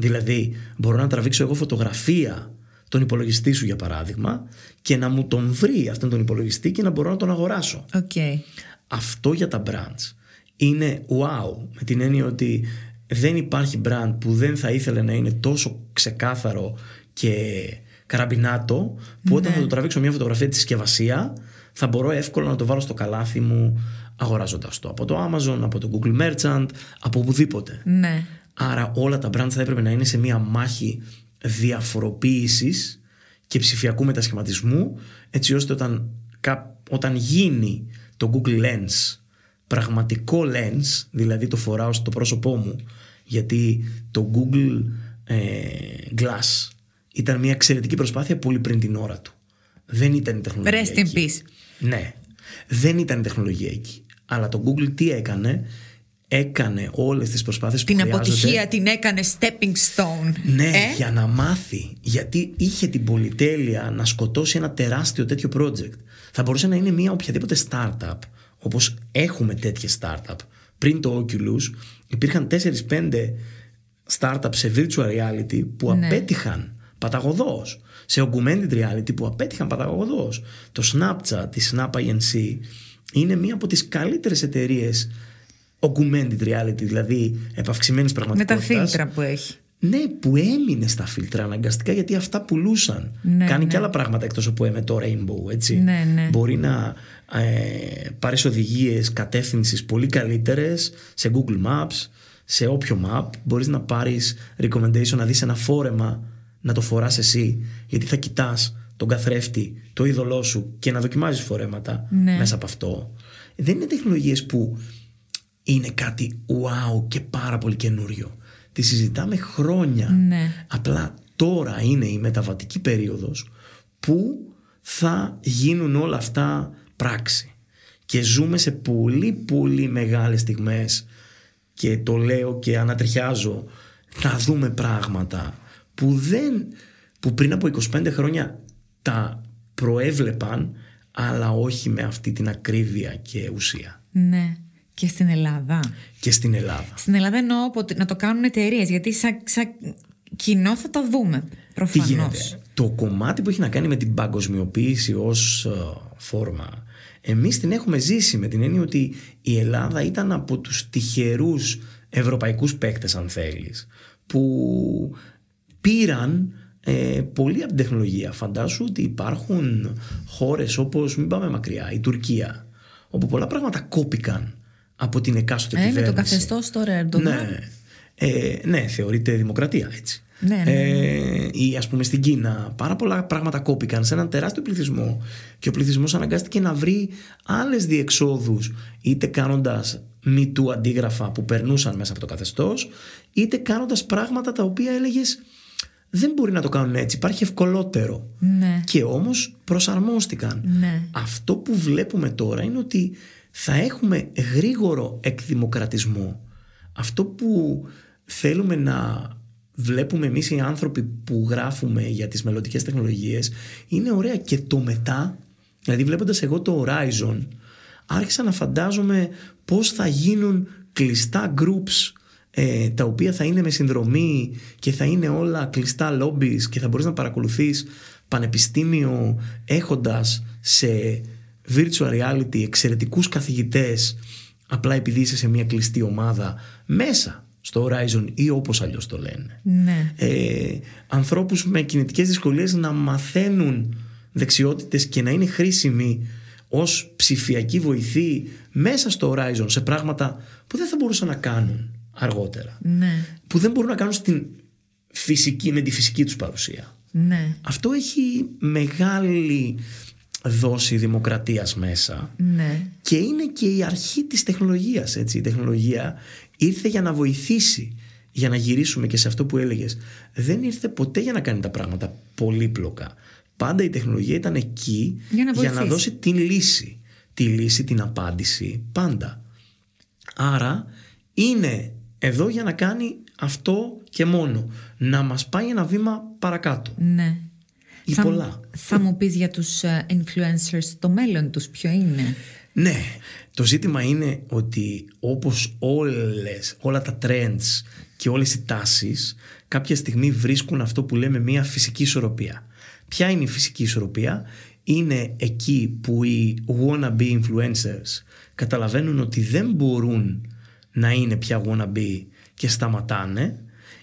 Δηλαδή, μπορώ να τραβήξω εγώ φωτογραφία τον υπολογιστή σου, για παράδειγμα, και να μου τον βρει αυτόν τον υπολογιστή και να μπορώ να τον αγοράσω. Okay. Αυτό για τα brands είναι wow, με την έννοια ότι δεν υπάρχει brand που δεν θα ήθελε να είναι τόσο ξεκάθαρο και καραμπινάτο, που όταν, ναι. θα το τραβήξω μια φωτογραφία τη συσκευασία, θα μπορώ εύκολα να το βάλω στο καλάθι μου αγοράζοντας το από το Amazon, από το Google Merchant, από οπουδήποτε. Ναι. Άρα όλα τα brands θα έπρεπε να είναι σε μια μάχη διαφοροποίησης και ψηφιακού μετασχηματισμού, έτσι ώστε όταν γίνει το Google Lens πραγματικό lens, δηλαδή το φοράω στο πρόσωπό μου, γιατί το Google Glass ήταν μια εξαιρετική προσπάθεια πολύ πριν την ώρα του. Δεν ήταν η τεχνολογία εκεί. Rest in peace. Ναι, δεν ήταν η τεχνολογία εκεί. Αλλά το Google τι έκανε? Έκανε όλες τις προσπάθειες που χρειάζονται. Την αποτυχία την έκανε stepping stone. Ναι, για να μάθει. Γιατί είχε την πολυτέλεια να σκοτώσει ένα τεράστιο τέτοιο project. Θα μπορούσε να είναι μια οποιαδήποτε startup, όπως έχουμε τέτοιες startup. Πριν το Oculus υπήρχαν 4-5 startup σε virtual reality που, ναι. απέτυχαν παταγωδώς. Σε augmented reality που απέτυχαν παταγωδώς. Το Snapchat, η Snap Inc. είναι μια από τις καλύτερες εταιρείες augmented reality, δηλαδή επαυξημένης πραγματικότητας. Με τα φίλτρα που έχει. Ναι, που έμεινε στα φίλτρα αναγκαστικά, γιατί αυτά πουλούσαν. Ναι, κάνει, ναι. και άλλα πράγματα εκτός από με το Rainbow, έτσι. Ναι, ναι. Μπορεί να πάρεις οδηγίες κατεύθυνσης πολύ καλύτερες σε Google Maps, σε όποιο map. Μπορείς να πάρεις recommendation, να δεις ένα φόρεμα, να το φοράς εσύ, γιατί θα κοιτάς τον καθρέφτη, το είδωλό σου, και να δοκιμάζεις φορέματα, ναι. μέσα από αυτό. Δεν είναι τεχνολογίες που είναι κάτι wow και πάρα πολύ καινούριο. Τη συζητάμε χρόνια. Ναι. Απλά τώρα είναι η μεταβατική περίοδος που θα γίνουν όλα αυτά πράξη. Και ζούμε σε πολύ πολύ μεγάλες στιγμές, και το λέω και ανατριχιάζω. Θα δούμε πράγματα που πριν από 25 χρόνια τα προέβλεπαν, αλλά όχι με αυτή την ακρίβεια και ουσία. Ναι. Και στην Ελλάδα. Στην Ελλάδα εννοώ να το κάνουν εταιρείες, γιατί σαν κοινό θα τα δούμε προφανώς. Τι γίνεται? Το κομμάτι που έχει να κάνει με την παγκοσμιοποίηση ως φόρμα, εμείς την έχουμε ζήσει, με την έννοια ότι η Ελλάδα ήταν από τους τυχερούς ευρωπαϊκούς παίκτες, αν θέλεις, που πήραν πολύ από την τεχνολογία. Φαντάσου ότι υπάρχουν χώρες όπως, μην πάμε μακριά, η Τουρκία, όπου πολλά πράγματα κόπηκαν από την εκάστοτε κυβέρνηση. Με το καθεστώς τώρα Ερντογάν. Ναι, θεωρείται δημοκρατία, έτσι. Ναι, ναι. Ή ας πούμε στην Κίνα πάρα πολλά πράγματα κόπηκαν σε έναν τεράστιο πληθυσμό και ο πληθυσμός αναγκάστηκε να βρει άλλες διεξόδους, είτε κάνοντας μη του αντίγραφα που περνούσαν μέσα από το καθεστώς, είτε κάνοντας πράγματα τα οποία έλεγες δεν μπορεί να το κάνουν έτσι, υπάρχει ευκολότερο. Ναι. Και όμως προσαρμόστηκαν. Ναι. Αυτό που βλέπουμε τώρα είναι ότι θα έχουμε γρήγορο εκδημοκρατισμό. Αυτό που θέλουμε να βλέπουμε εμείς οι άνθρωποι που γράφουμε για τις μελλοντικές τεχνολογίες είναι ωραία και το μετά, δηλαδή βλέποντας εγώ το Horizon άρχισα να φαντάζομαι πώς θα γίνουν κλειστά groups τα οποία θα είναι με συνδρομή και θα είναι όλα κλειστά lobbies και θα μπορείς να παρακολουθείς πανεπιστήμιο έχοντας σε virtual reality εξαιρετικούς καθηγητές απλά επειδή είσαι σε μια κλειστή ομάδα μέσα στο Horizon ή όπως αλλιώς το λένε. Ναι. Ανθρώπους με κινητικές δυσκολίες να μαθαίνουν δεξιότητες και να είναι χρήσιμοι ως ψηφιακή βοηθή μέσα στο Horizon σε πράγματα που δεν θα μπορούσαν να κάνουν αργότερα. Ναι. Που δεν μπορούν να κάνουν με τη φυσική τους παρουσία. Ναι. Αυτό έχει μεγάλη δόση δημοκρατίας μέσα. Ναι. Και είναι και η αρχή της τεχνολογίας, έτσι. Η τεχνολογία ήρθε για να βοηθήσει, για να γυρίσουμε και σε αυτό που έλεγες. Δεν ήρθε ποτέ για να κάνει τα πράγματα πολύπλοκα. Πάντα η τεχνολογία ήταν εκεί για να δώσει την λύση. Τη λύση, την απάντηση, πάντα. Άρα είναι εδώ για να κάνει αυτό και μόνο. Να μας πάει ένα βήμα παρακάτω. Ναι. Ή πολλά. Θα μου πεις για τους influencers, το μέλλον τους ποιο είναι? Ναι, το ζήτημα είναι ότι όπως όλα τα trends και όλες οι τάσεις κάποια στιγμή βρίσκουν αυτό που λέμε μια φυσική ισορροπία. Ποια είναι η φυσική ισορροπία? Είναι εκεί που οι wannabe influencers καταλαβαίνουν ότι δεν μπορούν να είναι πια wannabe και σταματάνε.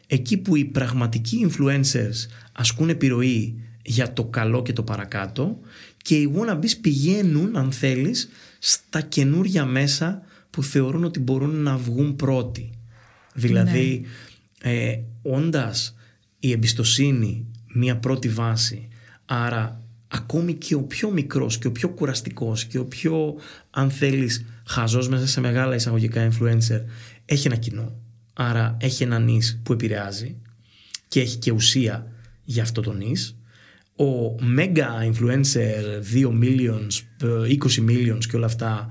Εκεί που οι πραγματικοί influencers ασκούν επιρροή για το καλό και το παρακάτω και οι wannabes πηγαίνουν, αν θέλεις, στα καινούρια μέσα που θεωρούν ότι μπορούν να βγουν πρώτοι. Δηλαδή, ναι. Όντας η εμπιστοσύνη μια πρώτη βάση, άρα ακόμη και ο πιο μικρός και ο πιο κουραστικός και ο πιο, αν θέλεις, χαζός μέσα σε μεγάλα εισαγωγικά influencer, έχει ένα κοινό. Άρα έχει ένα νης που επηρεάζει και έχει και ουσία για αυτό το νης. Ο mega influencer 2 millions, 20 millions και όλα αυτά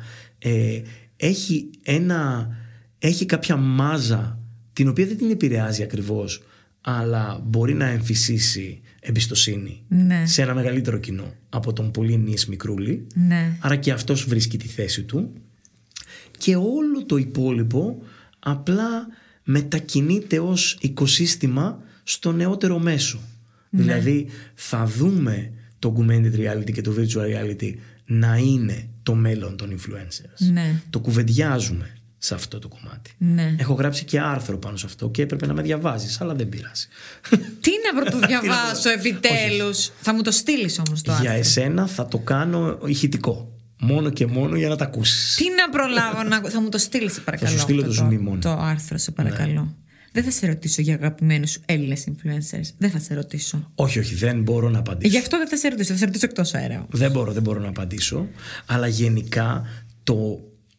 έχει κάποια μάζα την οποία δεν την επηρεάζει ακριβώς, αλλά μπορεί να εμφυσίσει εμπιστοσύνη, ναι, σε ένα μεγαλύτερο κοινό από τον πολύ νης μικρούλη, ναι. Άρα και αυτός βρίσκει τη θέση του και όλο το υπόλοιπο απλά μετακινείται ως οικοσύστημα στο νεότερο μέσο. Ναι. Δηλαδή θα δούμε το augmented reality και το virtual reality να είναι το μέλλον των influencers. Ναι. Το κουβεντιάζουμε σε αυτό το κομμάτι. Ναι. Έχω γράψει και άρθρο πάνω σε αυτό και έπρεπε να με διαβάζεις, αλλά δεν πειράζει. Τι να πρωτοδιαβάσω επιτέλους? Θα μου το στείλεις όμως το άρθρο. Για εσένα θα το κάνω ηχητικό. Μόνο και μόνο για να τα ακούσεις. Τι να προλάβω να... Θα μου το στείλεις, σε παρακαλώ. Θα σου στείλω το άρθρο, σε παρακαλώ. Ναι. Δεν θα σε ρωτήσω για αγαπημένους Έλληνες influencers. Δεν θα σε ρωτήσω. Όχι, δεν μπορώ να απαντήσω. Γι' αυτό δεν θα σε ρωτήσω. Θα σε ρωτήσω εκτός αέρα όμως. Δεν μπορώ να απαντήσω. Αλλά γενικά,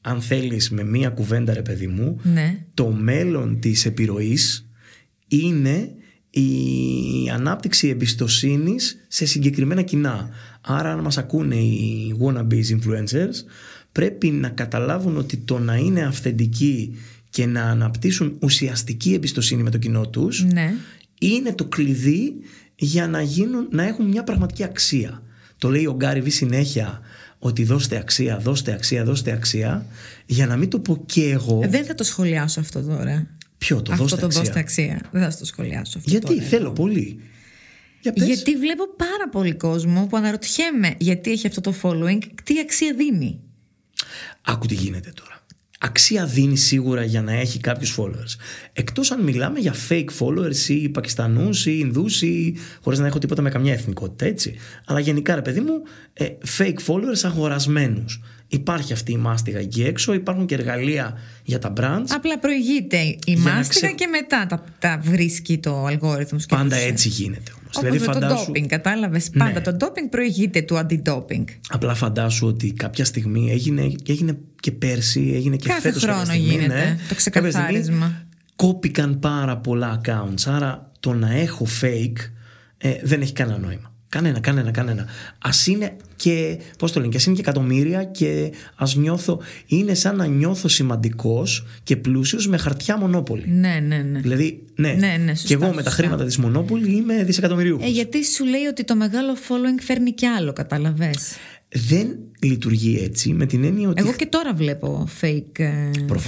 αν θέλεις με μία κουβέντα, ρε παιδί μου, ναι, το μέλλον της επιρροής είναι η ανάπτυξη εμπιστοσύνης σε συγκεκριμένα κοινά. Άρα αν μας ακούνε οι wannabes influencers, πρέπει να καταλάβουν ότι το να είναι αυθεντικοί και να αναπτύσσουν ουσιαστική εμπιστοσύνη με το κοινό τους, ναι, είναι το κλειδί για να έχουν μια πραγματική αξία. Το λέει ο Γκάρι Βι συνέχεια, ότι δώστε αξία, για να μην το πω και εγώ. Δεν θα το σχολιάσω αυτό τώρα. Ποιο το δώστε αξία? Δεν θα το σχολιάσω αυτό. Γιατί τώρα, θέλω πολύ. Γιατί βλέπω πάρα πολύ κόσμο που αναρωτιέμαι γιατί έχει αυτό το following, τι αξία δίνει. Άκου τι γίνεται τώρα. Αξία δίνει σίγουρα για να έχει κάποιους followers. Εκτός αν μιλάμε για fake followers ή Πακιστανούς ή Ινδούς ή χωρίς να έχω τίποτα με καμιά εθνικότητα, έτσι. Αλλά γενικά, ρε παιδί μου, fake followers αγορασμένους. Υπάρχει αυτή η μάστιγα εκεί έξω, υπάρχουν και εργαλεία για τα brands. Απλά προηγείται η μάστιγα και μετά τα βρίσκει το αλγόριθμο. Πάντα έτσι γίνεται όμως. Όπως δηλαδή, το ντόπινγκ, κατάλαβες. Πάντα ναι. Το ντόπινγκ προηγείται του αντι-ντόπινγκ. Απλά φαντάσου ότι κάποια στιγμή έγινε και πέρσι, έγινε και φέτος. Κάθε χρόνο γίνεται το ξεκαθάρισμα. Κόπηκαν πάρα πολλά accounts. Άρα το να έχω fake δεν έχει κανένα νόημα. Κανένα. Ας είναι και, ας είναι και εκατομμύρια και ας νιώθω, είναι σαν να νιώθω σημαντικός και πλούσιος με χαρτιά Μονόπολη. Ναι. Δηλαδή, σωστά, και εγώ με τα χρήματα της Μονόπολη είμαι δισεκατομμυριούχος. Γιατί σου λέει ότι το μεγάλο following φέρνει και άλλο, καταλαβες. Δεν λειτουργεί έτσι, με την έννοια ότι... Εγώ και τώρα βλέπω fake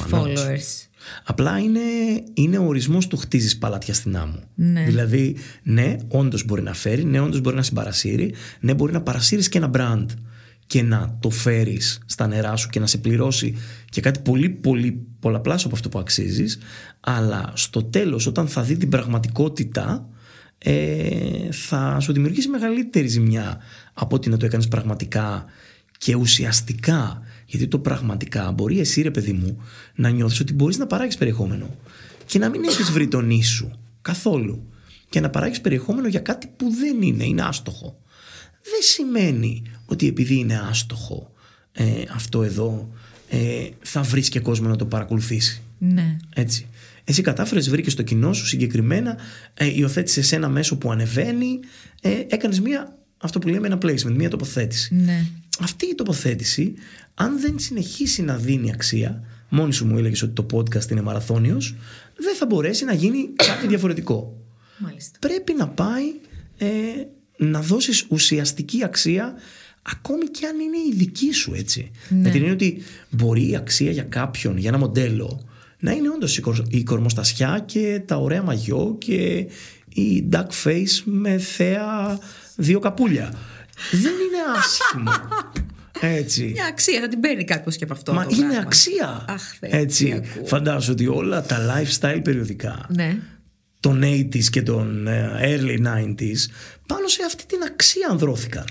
followers. Απλά είναι ο ορισμός του χτίζεις παλάτια στην άμμο. Ναι. Δηλαδή, ναι, όντως μπορεί να φέρει, ναι, όντως μπορεί να συμπαρασύρει, ναι, μπορεί να παρασύρεις και ένα brand και να το φέρεις στα νερά σου και να σε πληρώσει και κάτι πολύ, πολύ πολλαπλάσιο από αυτό που αξίζεις. Αλλά στο τέλος, όταν θα δει την πραγματικότητα, θα σου δημιουργήσει μεγαλύτερη ζημιά από ότι να το έκανες πραγματικά και ουσιαστικά. Γιατί το πραγματικά μπορεί εσύ, ρε παιδί μου, να νιώθεις ότι μπορείς να παράγεις περιεχόμενο και να μην έχεις βρει τον ίσου καθόλου και να παράγεις περιεχόμενο για κάτι που δεν είναι άστοχο. Δεν σημαίνει ότι επειδή είναι άστοχο αυτό εδώ θα βρεις και κόσμο να το παρακολουθήσει. Ναι. Έτσι. Εσύ κατάφερες, βρήκες το κοινό σου συγκεκριμένα, υιοθέτησες ένα μέσο που ανεβαίνει, έκανες μία, αυτό που λέμε, ένα placement, μία τοποθέτηση. Ναι. Αυτή η τοποθέτηση, αν δεν συνεχίσει να δίνει αξία, μόνη σου μου έλεγες ότι το podcast είναι μαραθώνιος, δεν θα μπορέσει να γίνει κάτι διαφορετικό. Μάλιστα. Πρέπει να πάει να δώσεις ουσιαστική αξία, ακόμη και αν είναι η δική σου, έτσι. Ναι. Με την έννοια ότι μπορεί η αξία για κάποιον, για ένα μοντέλο, να είναι όντως η κορμοστασιά και τα ωραία μαγιό και η duck face με θέα δύο καπούλια. Δεν είναι άσχημο. Έτσι. Μια αξία, θα την παίρνει κάποιος και από αυτό. Μα το είναι πράγμα. Αξία. Αχ, έτσι. Φαντάζομαι ότι όλα τα lifestyle περιοδικά των 80s και των early 90s πάνω σε αυτή την αξία ανδρώθηκαν.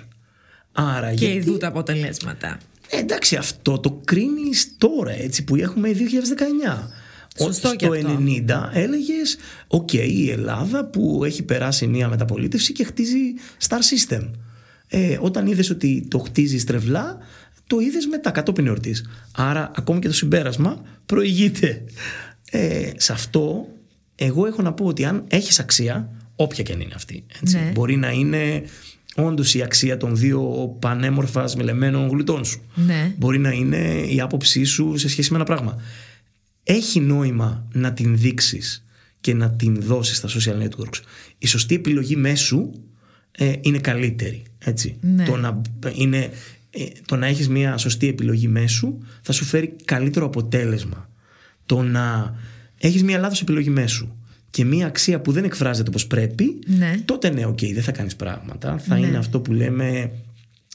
Άρα, και γιατί... ειδού τα αποτελέσματα. Εντάξει, αυτό το κρίνεις τώρα, έτσι, που έχουμε 2019. Σωστό. Στο 90 έλεγες οκ, η Ελλάδα που έχει περάσει μια μεταπολίτευση και χτίζει star system. Όταν είδες ότι το χτίζεις τρευλά, το είδες μετά κατόπιν εορτής. Άρα ακόμη και το συμπέρασμα προηγείται. Σε αυτό εγώ έχω να πω ότι αν έχεις αξία, όποια και αν είναι αυτή, έτσι, ναι. Μπορεί να είναι όντως η αξία των δύο πανέμορφα σμιλεμένων γλουτών σου, ναι. Μπορεί να είναι η άποψή σου σε σχέση με ένα πράγμα. Έχει νόημα να την δείξεις και να την δώσεις στα social networks. Η σωστή επιλογή μέσου είναι καλύτερη, έτσι. Ναι. Το να έχεις μια σωστή επιλογή μέσου θα σου φέρει καλύτερο αποτέλεσμα. Το να έχεις μια λάθος επιλογή μέσου και μια αξία που δεν εκφράζεται όπως πρέπει, ναι. Τότε ναι, οκ, δεν θα κάνεις πράγματα. Θα είναι αυτό που λέμε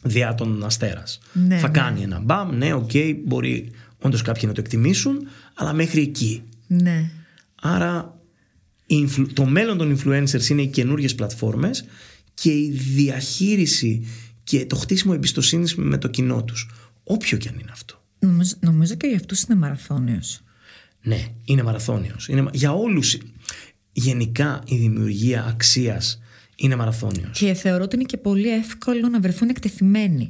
διά των αστέρας. Ναι, θα κάνει ένα μπαμ, ναι, οκ, μπορεί όντως κάποιοι να το εκτιμήσουν, αλλά μέχρι εκεί. Ναι. Άρα το μέλλον των influencers είναι οι καινούργιες πλατφόρμες και η διαχείριση και το χτίσιμο εμπιστοσύνης με το κοινό τους, όποιο και αν είναι αυτό. Νομίζω και για αυτούς είναι μαραθώνιος. Ναι, είναι μαραθώνιος. Για όλους γενικά η δημιουργία αξίας είναι μαραθώνιος. Και θεωρώ ότι είναι και πολύ εύκολο να βρεθούν εκτεθειμένοι.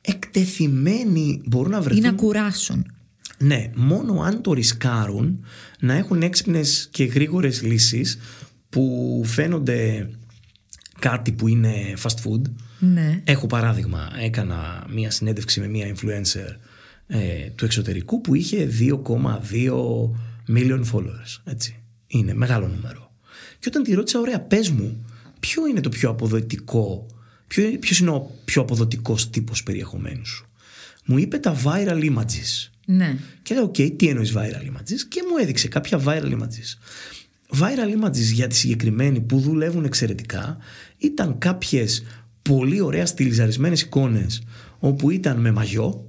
Εκτεθειμένοι μπορούν να βρεθούν. Ή να κουράσουν. Ναι, μόνο αν το ρισκάρουν, να έχουν έξυπνες και γρήγορες λύσεις που φαίνονται κάτι που είναι fast food. Ναι. Έχω παράδειγμα, έκανα μια συνέντευξη με μια influencer του εξωτερικού που είχε 2,2 million followers, έτσι. Είναι μεγάλο νούμερο. Και όταν τη ρώτησα, ωραία, πες μου, ποιο είναι το πιο αποδοτικό, ποιος είναι ο πιο αποδοτικός τύπος περιεχομένου σου, μου είπε τα viral images. Ναι. Και λέω, οκ, τι εννοείς viral images, και μου έδειξε κάποια viral images. Viral images για τη συγκεκριμένη που δουλεύουν εξαιρετικά ήταν κάποιες πολύ ωραία στυλιζαρισμένες εικόνες όπου ήταν με μαγιό,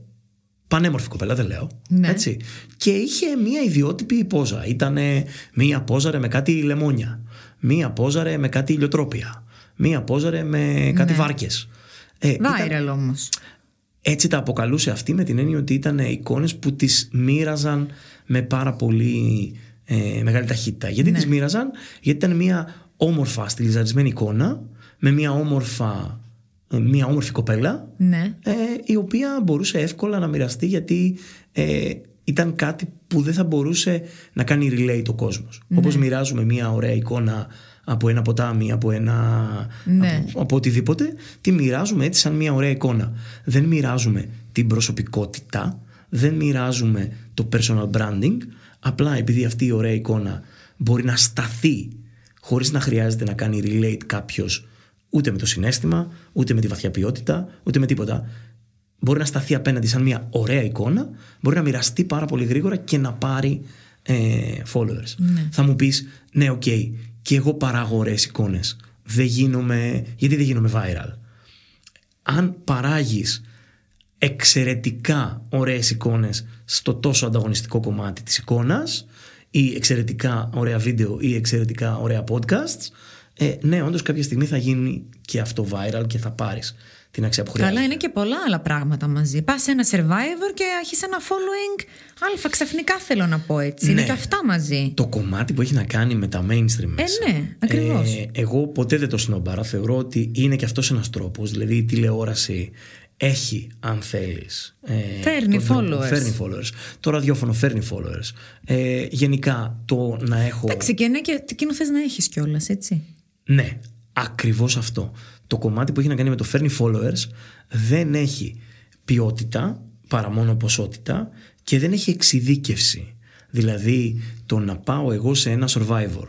πανέμορφη κοπέλα, δεν λέω, έτσι, και είχε μια ιδιότυπη πόζα. Ήτανε μια πόζαρε με κάτι λεμόνια, μια πόζαρε με κάτι ηλιοτρόπια, μια πόζαρε με κάτι βάρκες. Viral ήταν... όμως Έτσι τα αποκαλούσε αυτή, με την έννοια ότι ήταν εικόνες που τις μοίραζαν με πάρα πολύ μεγάλη ταχύτητα. Γιατί τις μοίραζαν? Γιατί ήταν μια όμορφα στιλιζαρισμένη εικόνα με μια όμορφη κοπέλα, η οποία μπορούσε εύκολα να μοιραστεί, γιατί ήταν κάτι που δεν θα μπορούσε να κάνει relay το κόσμος. Όπως μοιράζουμε μια ωραία εικόνα από ένα ποτάμι, από οτιδήποτε, τη μοιράζουμε έτσι σαν μια ωραία εικόνα. Δεν μοιράζουμε την προσωπικότητα, δεν μοιράζουμε το personal branding, απλά επειδή αυτή η ωραία εικόνα μπορεί να σταθεί χωρίς να χρειάζεται να κάνει relate κάποιος, ούτε με το συναίσθημα, ούτε με τη βαθιά ποιότητα, ούτε με τίποτα. Μπορεί να σταθεί απέναντι σαν μια ωραία εικόνα, μπορεί να μοιραστεί πάρα πολύ γρήγορα και να πάρει followers. Θα μου πεις, okay, και εγώ παράγω ωραίες εικόνες, γιατί δεν γίνομαι viral? Αν παράγεις εξαιρετικά ωραίες εικόνες στο τόσο ανταγωνιστικό κομμάτι της εικόνας, ή εξαιρετικά ωραία βίντεο, ή εξαιρετικά ωραία podcasts, όντως κάποια στιγμή θα γίνει και αυτό viral και θα πάρεις την αξία που χρειάζεται. Καλά, είναι και πολλά άλλα πράγματα μαζί. Πας σε ένα survivor και έχεις ένα following αλφα, ξαφνικά, θέλω να πω έτσι. Είναι και αυτά μαζί. Το κομμάτι που έχει να κάνει με τα mainstream μέσα. Ακριβώς. Εγώ ποτέ δεν το σνομπάρα. Θεωρώ ότι είναι και αυτός ένας τρόπος. Δηλαδή η τηλεόραση έχει, αν θέλεις, φέρνει followers. Το ραδιόφωνο φέρνει followers. Γενικά το να έχω. Εντάξει, και εκείνο θες να έχεις κιόλας, έτσι. Ναι, ακριβώς αυτό. Το κομμάτι που έχει να κάνει με το φέρνει followers δεν έχει ποιότητα, παρά μόνο ποσότητα, και δεν έχει εξειδίκευση. Δηλαδή, το να πάω εγώ σε ένα survivor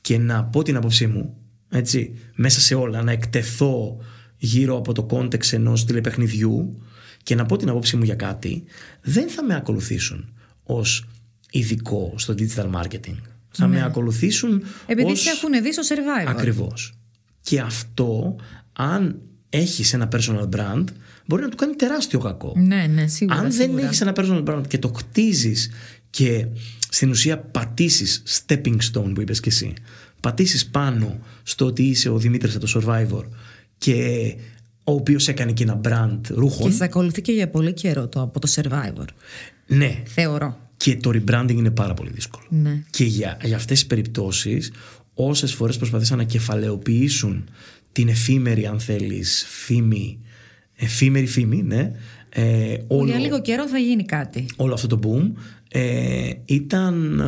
και να πω την άποψή μου, έτσι, μέσα σε όλα, να εκτεθώ γύρω από το κόντεξ ενός τηλεπαιχνιδιού και να πω την άποψή μου για κάτι, δεν θα με ακολουθήσουν ως ειδικό στο digital marketing. Θα με ακολουθήσουν επειδή σε έχουν δει στο survivor. Ακριβώς. Και αυτό, αν έχεις ένα personal brand, μπορεί να του κάνει τεράστιο κακό. Σίγουρα. Αν δεν έχεις ένα personal brand και το κτίζεις και στην ουσία πατήσεις stepping stone που είπες και εσύ, πατήσεις πάνω στο ότι είσαι ο Δημήτρης από το Survivor, και ο οποίος έκανε και ένα brand ρούχων. Και θα ακολουθεί και για πολύ καιρό από το Survivor. Ναι. Θεωρώ. Και το rebranding είναι πάρα πολύ δύσκολο. Και για αυτές τις περιπτώσεις, όσες φορές προσπαθήσαν να κεφαλαιοποιήσουν την εφήμερη, αν θέλεις, φήμη, εφήμερη φήμη, για λίγο καιρό θα γίνει κάτι. Όλο αυτό το boom ήταν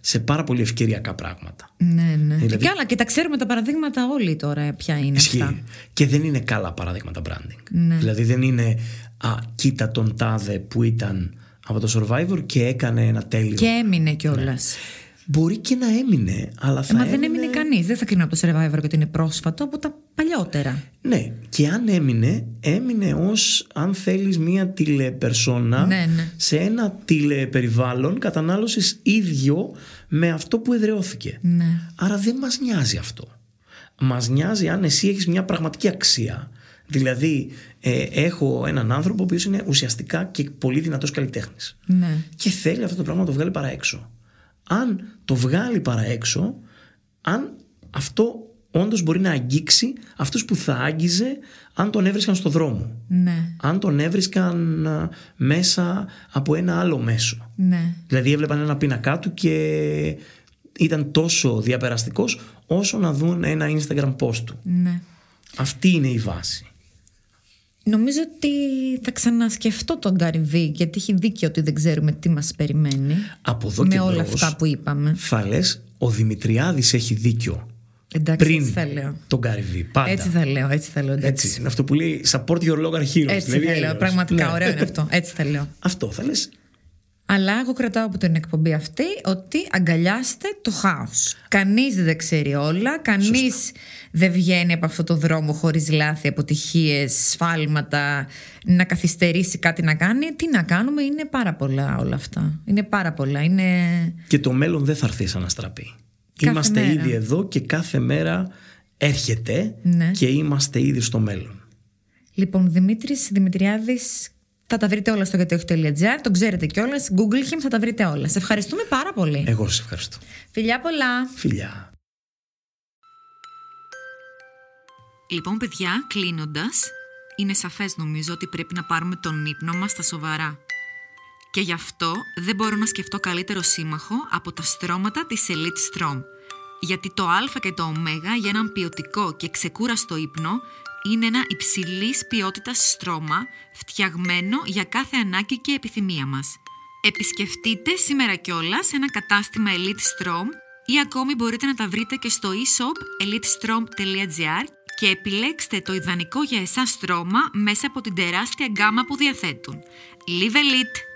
σε πάρα πολύ ευκαιριακά πράγματα. Δηλαδή, και καλά, και τα ξέρουμε τα παραδείγματα όλοι τώρα, ποια είναι αυτά. Και δεν είναι καλά παραδείγματα branding. Δηλαδή δεν είναι κοίτα τον τάδε που ήταν από το Survivor και έκανε ένα τέλειο. Και έμεινε κιόλας. Μπορεί και να έμεινε, αλλά θα. Μα δεν έμεινε κανείς. Δεν θα κρίνω από το Survivor και ότι είναι πρόσφατο, από τα παλιότερα. Ναι. Και αν έμεινε ως, αν θέλεις, μία τηλεπερσόνα σε ένα τηλεπεριβάλλον κατανάλωσης ίδιο με αυτό που εδραιώθηκε. Άρα δεν μας νοιάζει αυτό. Μας νοιάζει αν εσύ έχεις μια πραγματική αξία. Δηλαδή, έχω έναν άνθρωπο ο οποίος είναι ουσιαστικά και πολύ δυνατός καλλιτέχνης. Και θέλει αυτό το πράγμα να το βγάλει παραέξω. Αν το βγάλει παραέξω, αν αυτό όντως μπορεί να αγγίξει αυτούς που θα άγγιζε αν τον έβρισκαν στο δρόμο, αν τον έβρισκαν μέσα από ένα άλλο μέσο. Δηλαδή έβλεπαν ένα πίνακά του και ήταν τόσο διαπεραστικός όσο να δουν ένα Instagram post του. Αυτή είναι η βάση. Νομίζω ότι θα ξανασκεφτώ τον Γκάρι Βι, γιατί έχει δίκιο ότι δεν ξέρουμε τι μας περιμένει. Από εδώ και όλα αυτά που είπαμε. Θα λες, ο Δημητριάδης έχει δίκιο. Εντάξει, πριν έτσι θα λέω. Τον Γκάρι Βι, πάντα. Έτσι θα λέω. Έτσι. Είναι αυτό που λέει support your local heroes. Έτσι θα λέω. Πραγματικά ωραίο είναι αυτό. Έτσι θα λέω. Αυτό θα λες. Αλλά εγώ κρατάω από την εκπομπή αυτή ότι αγκαλιάστε το χάος. Κανείς δεν ξέρει όλα, κανείς δεν βγαίνει από αυτό το δρόμο χωρίς λάθη, αποτυχίες, σφάλματα, να καθυστερήσει κάτι να κάνει. Τι να κάνουμε, είναι πάρα πολλά όλα αυτά. Είναι πάρα πολλά. Και το μέλλον δεν θα έρθει σαν αστραπή. Είμαστε ήδη εδώ και κάθε μέρα έρχεται και είμαστε ήδη στο μέλλον. Λοιπόν, Δημήτρης Δημητριάδης, θα τα βρείτε όλα στο γιατροχ.gr, τον ξέρετε κιόλας, Google Home, θα τα βρείτε όλα. Σε ευχαριστούμε πάρα πολύ. Εγώ σε ευχαριστώ. Φιλιά πολλά. Φιλιά. Λοιπόν, παιδιά, κλείνοντας, είναι σαφές νομίζω ότι πρέπει να πάρουμε τον ύπνο μας στα σοβαρά. Και γι' αυτό δεν μπορώ να σκεφτώ καλύτερο σύμμαχο από τα στρώματα της Elite Strom. Γιατί το α και το ω για έναν ποιοτικό και ξεκούραστο ύπνο είναι ένα υψηλής ποιότητας στρώμα φτιαγμένο για κάθε ανάγκη και επιθυμία μας. Επισκεφτείτε σήμερα κιόλας ένα κατάστημα Elite Strom ή ακόμη μπορείτε να τα βρείτε και στο e-shop elitestrom.gr και επιλέξτε το ιδανικό για εσάς στρώμα μέσα από την τεράστια γκάμα που διαθέτουν. Live Elite!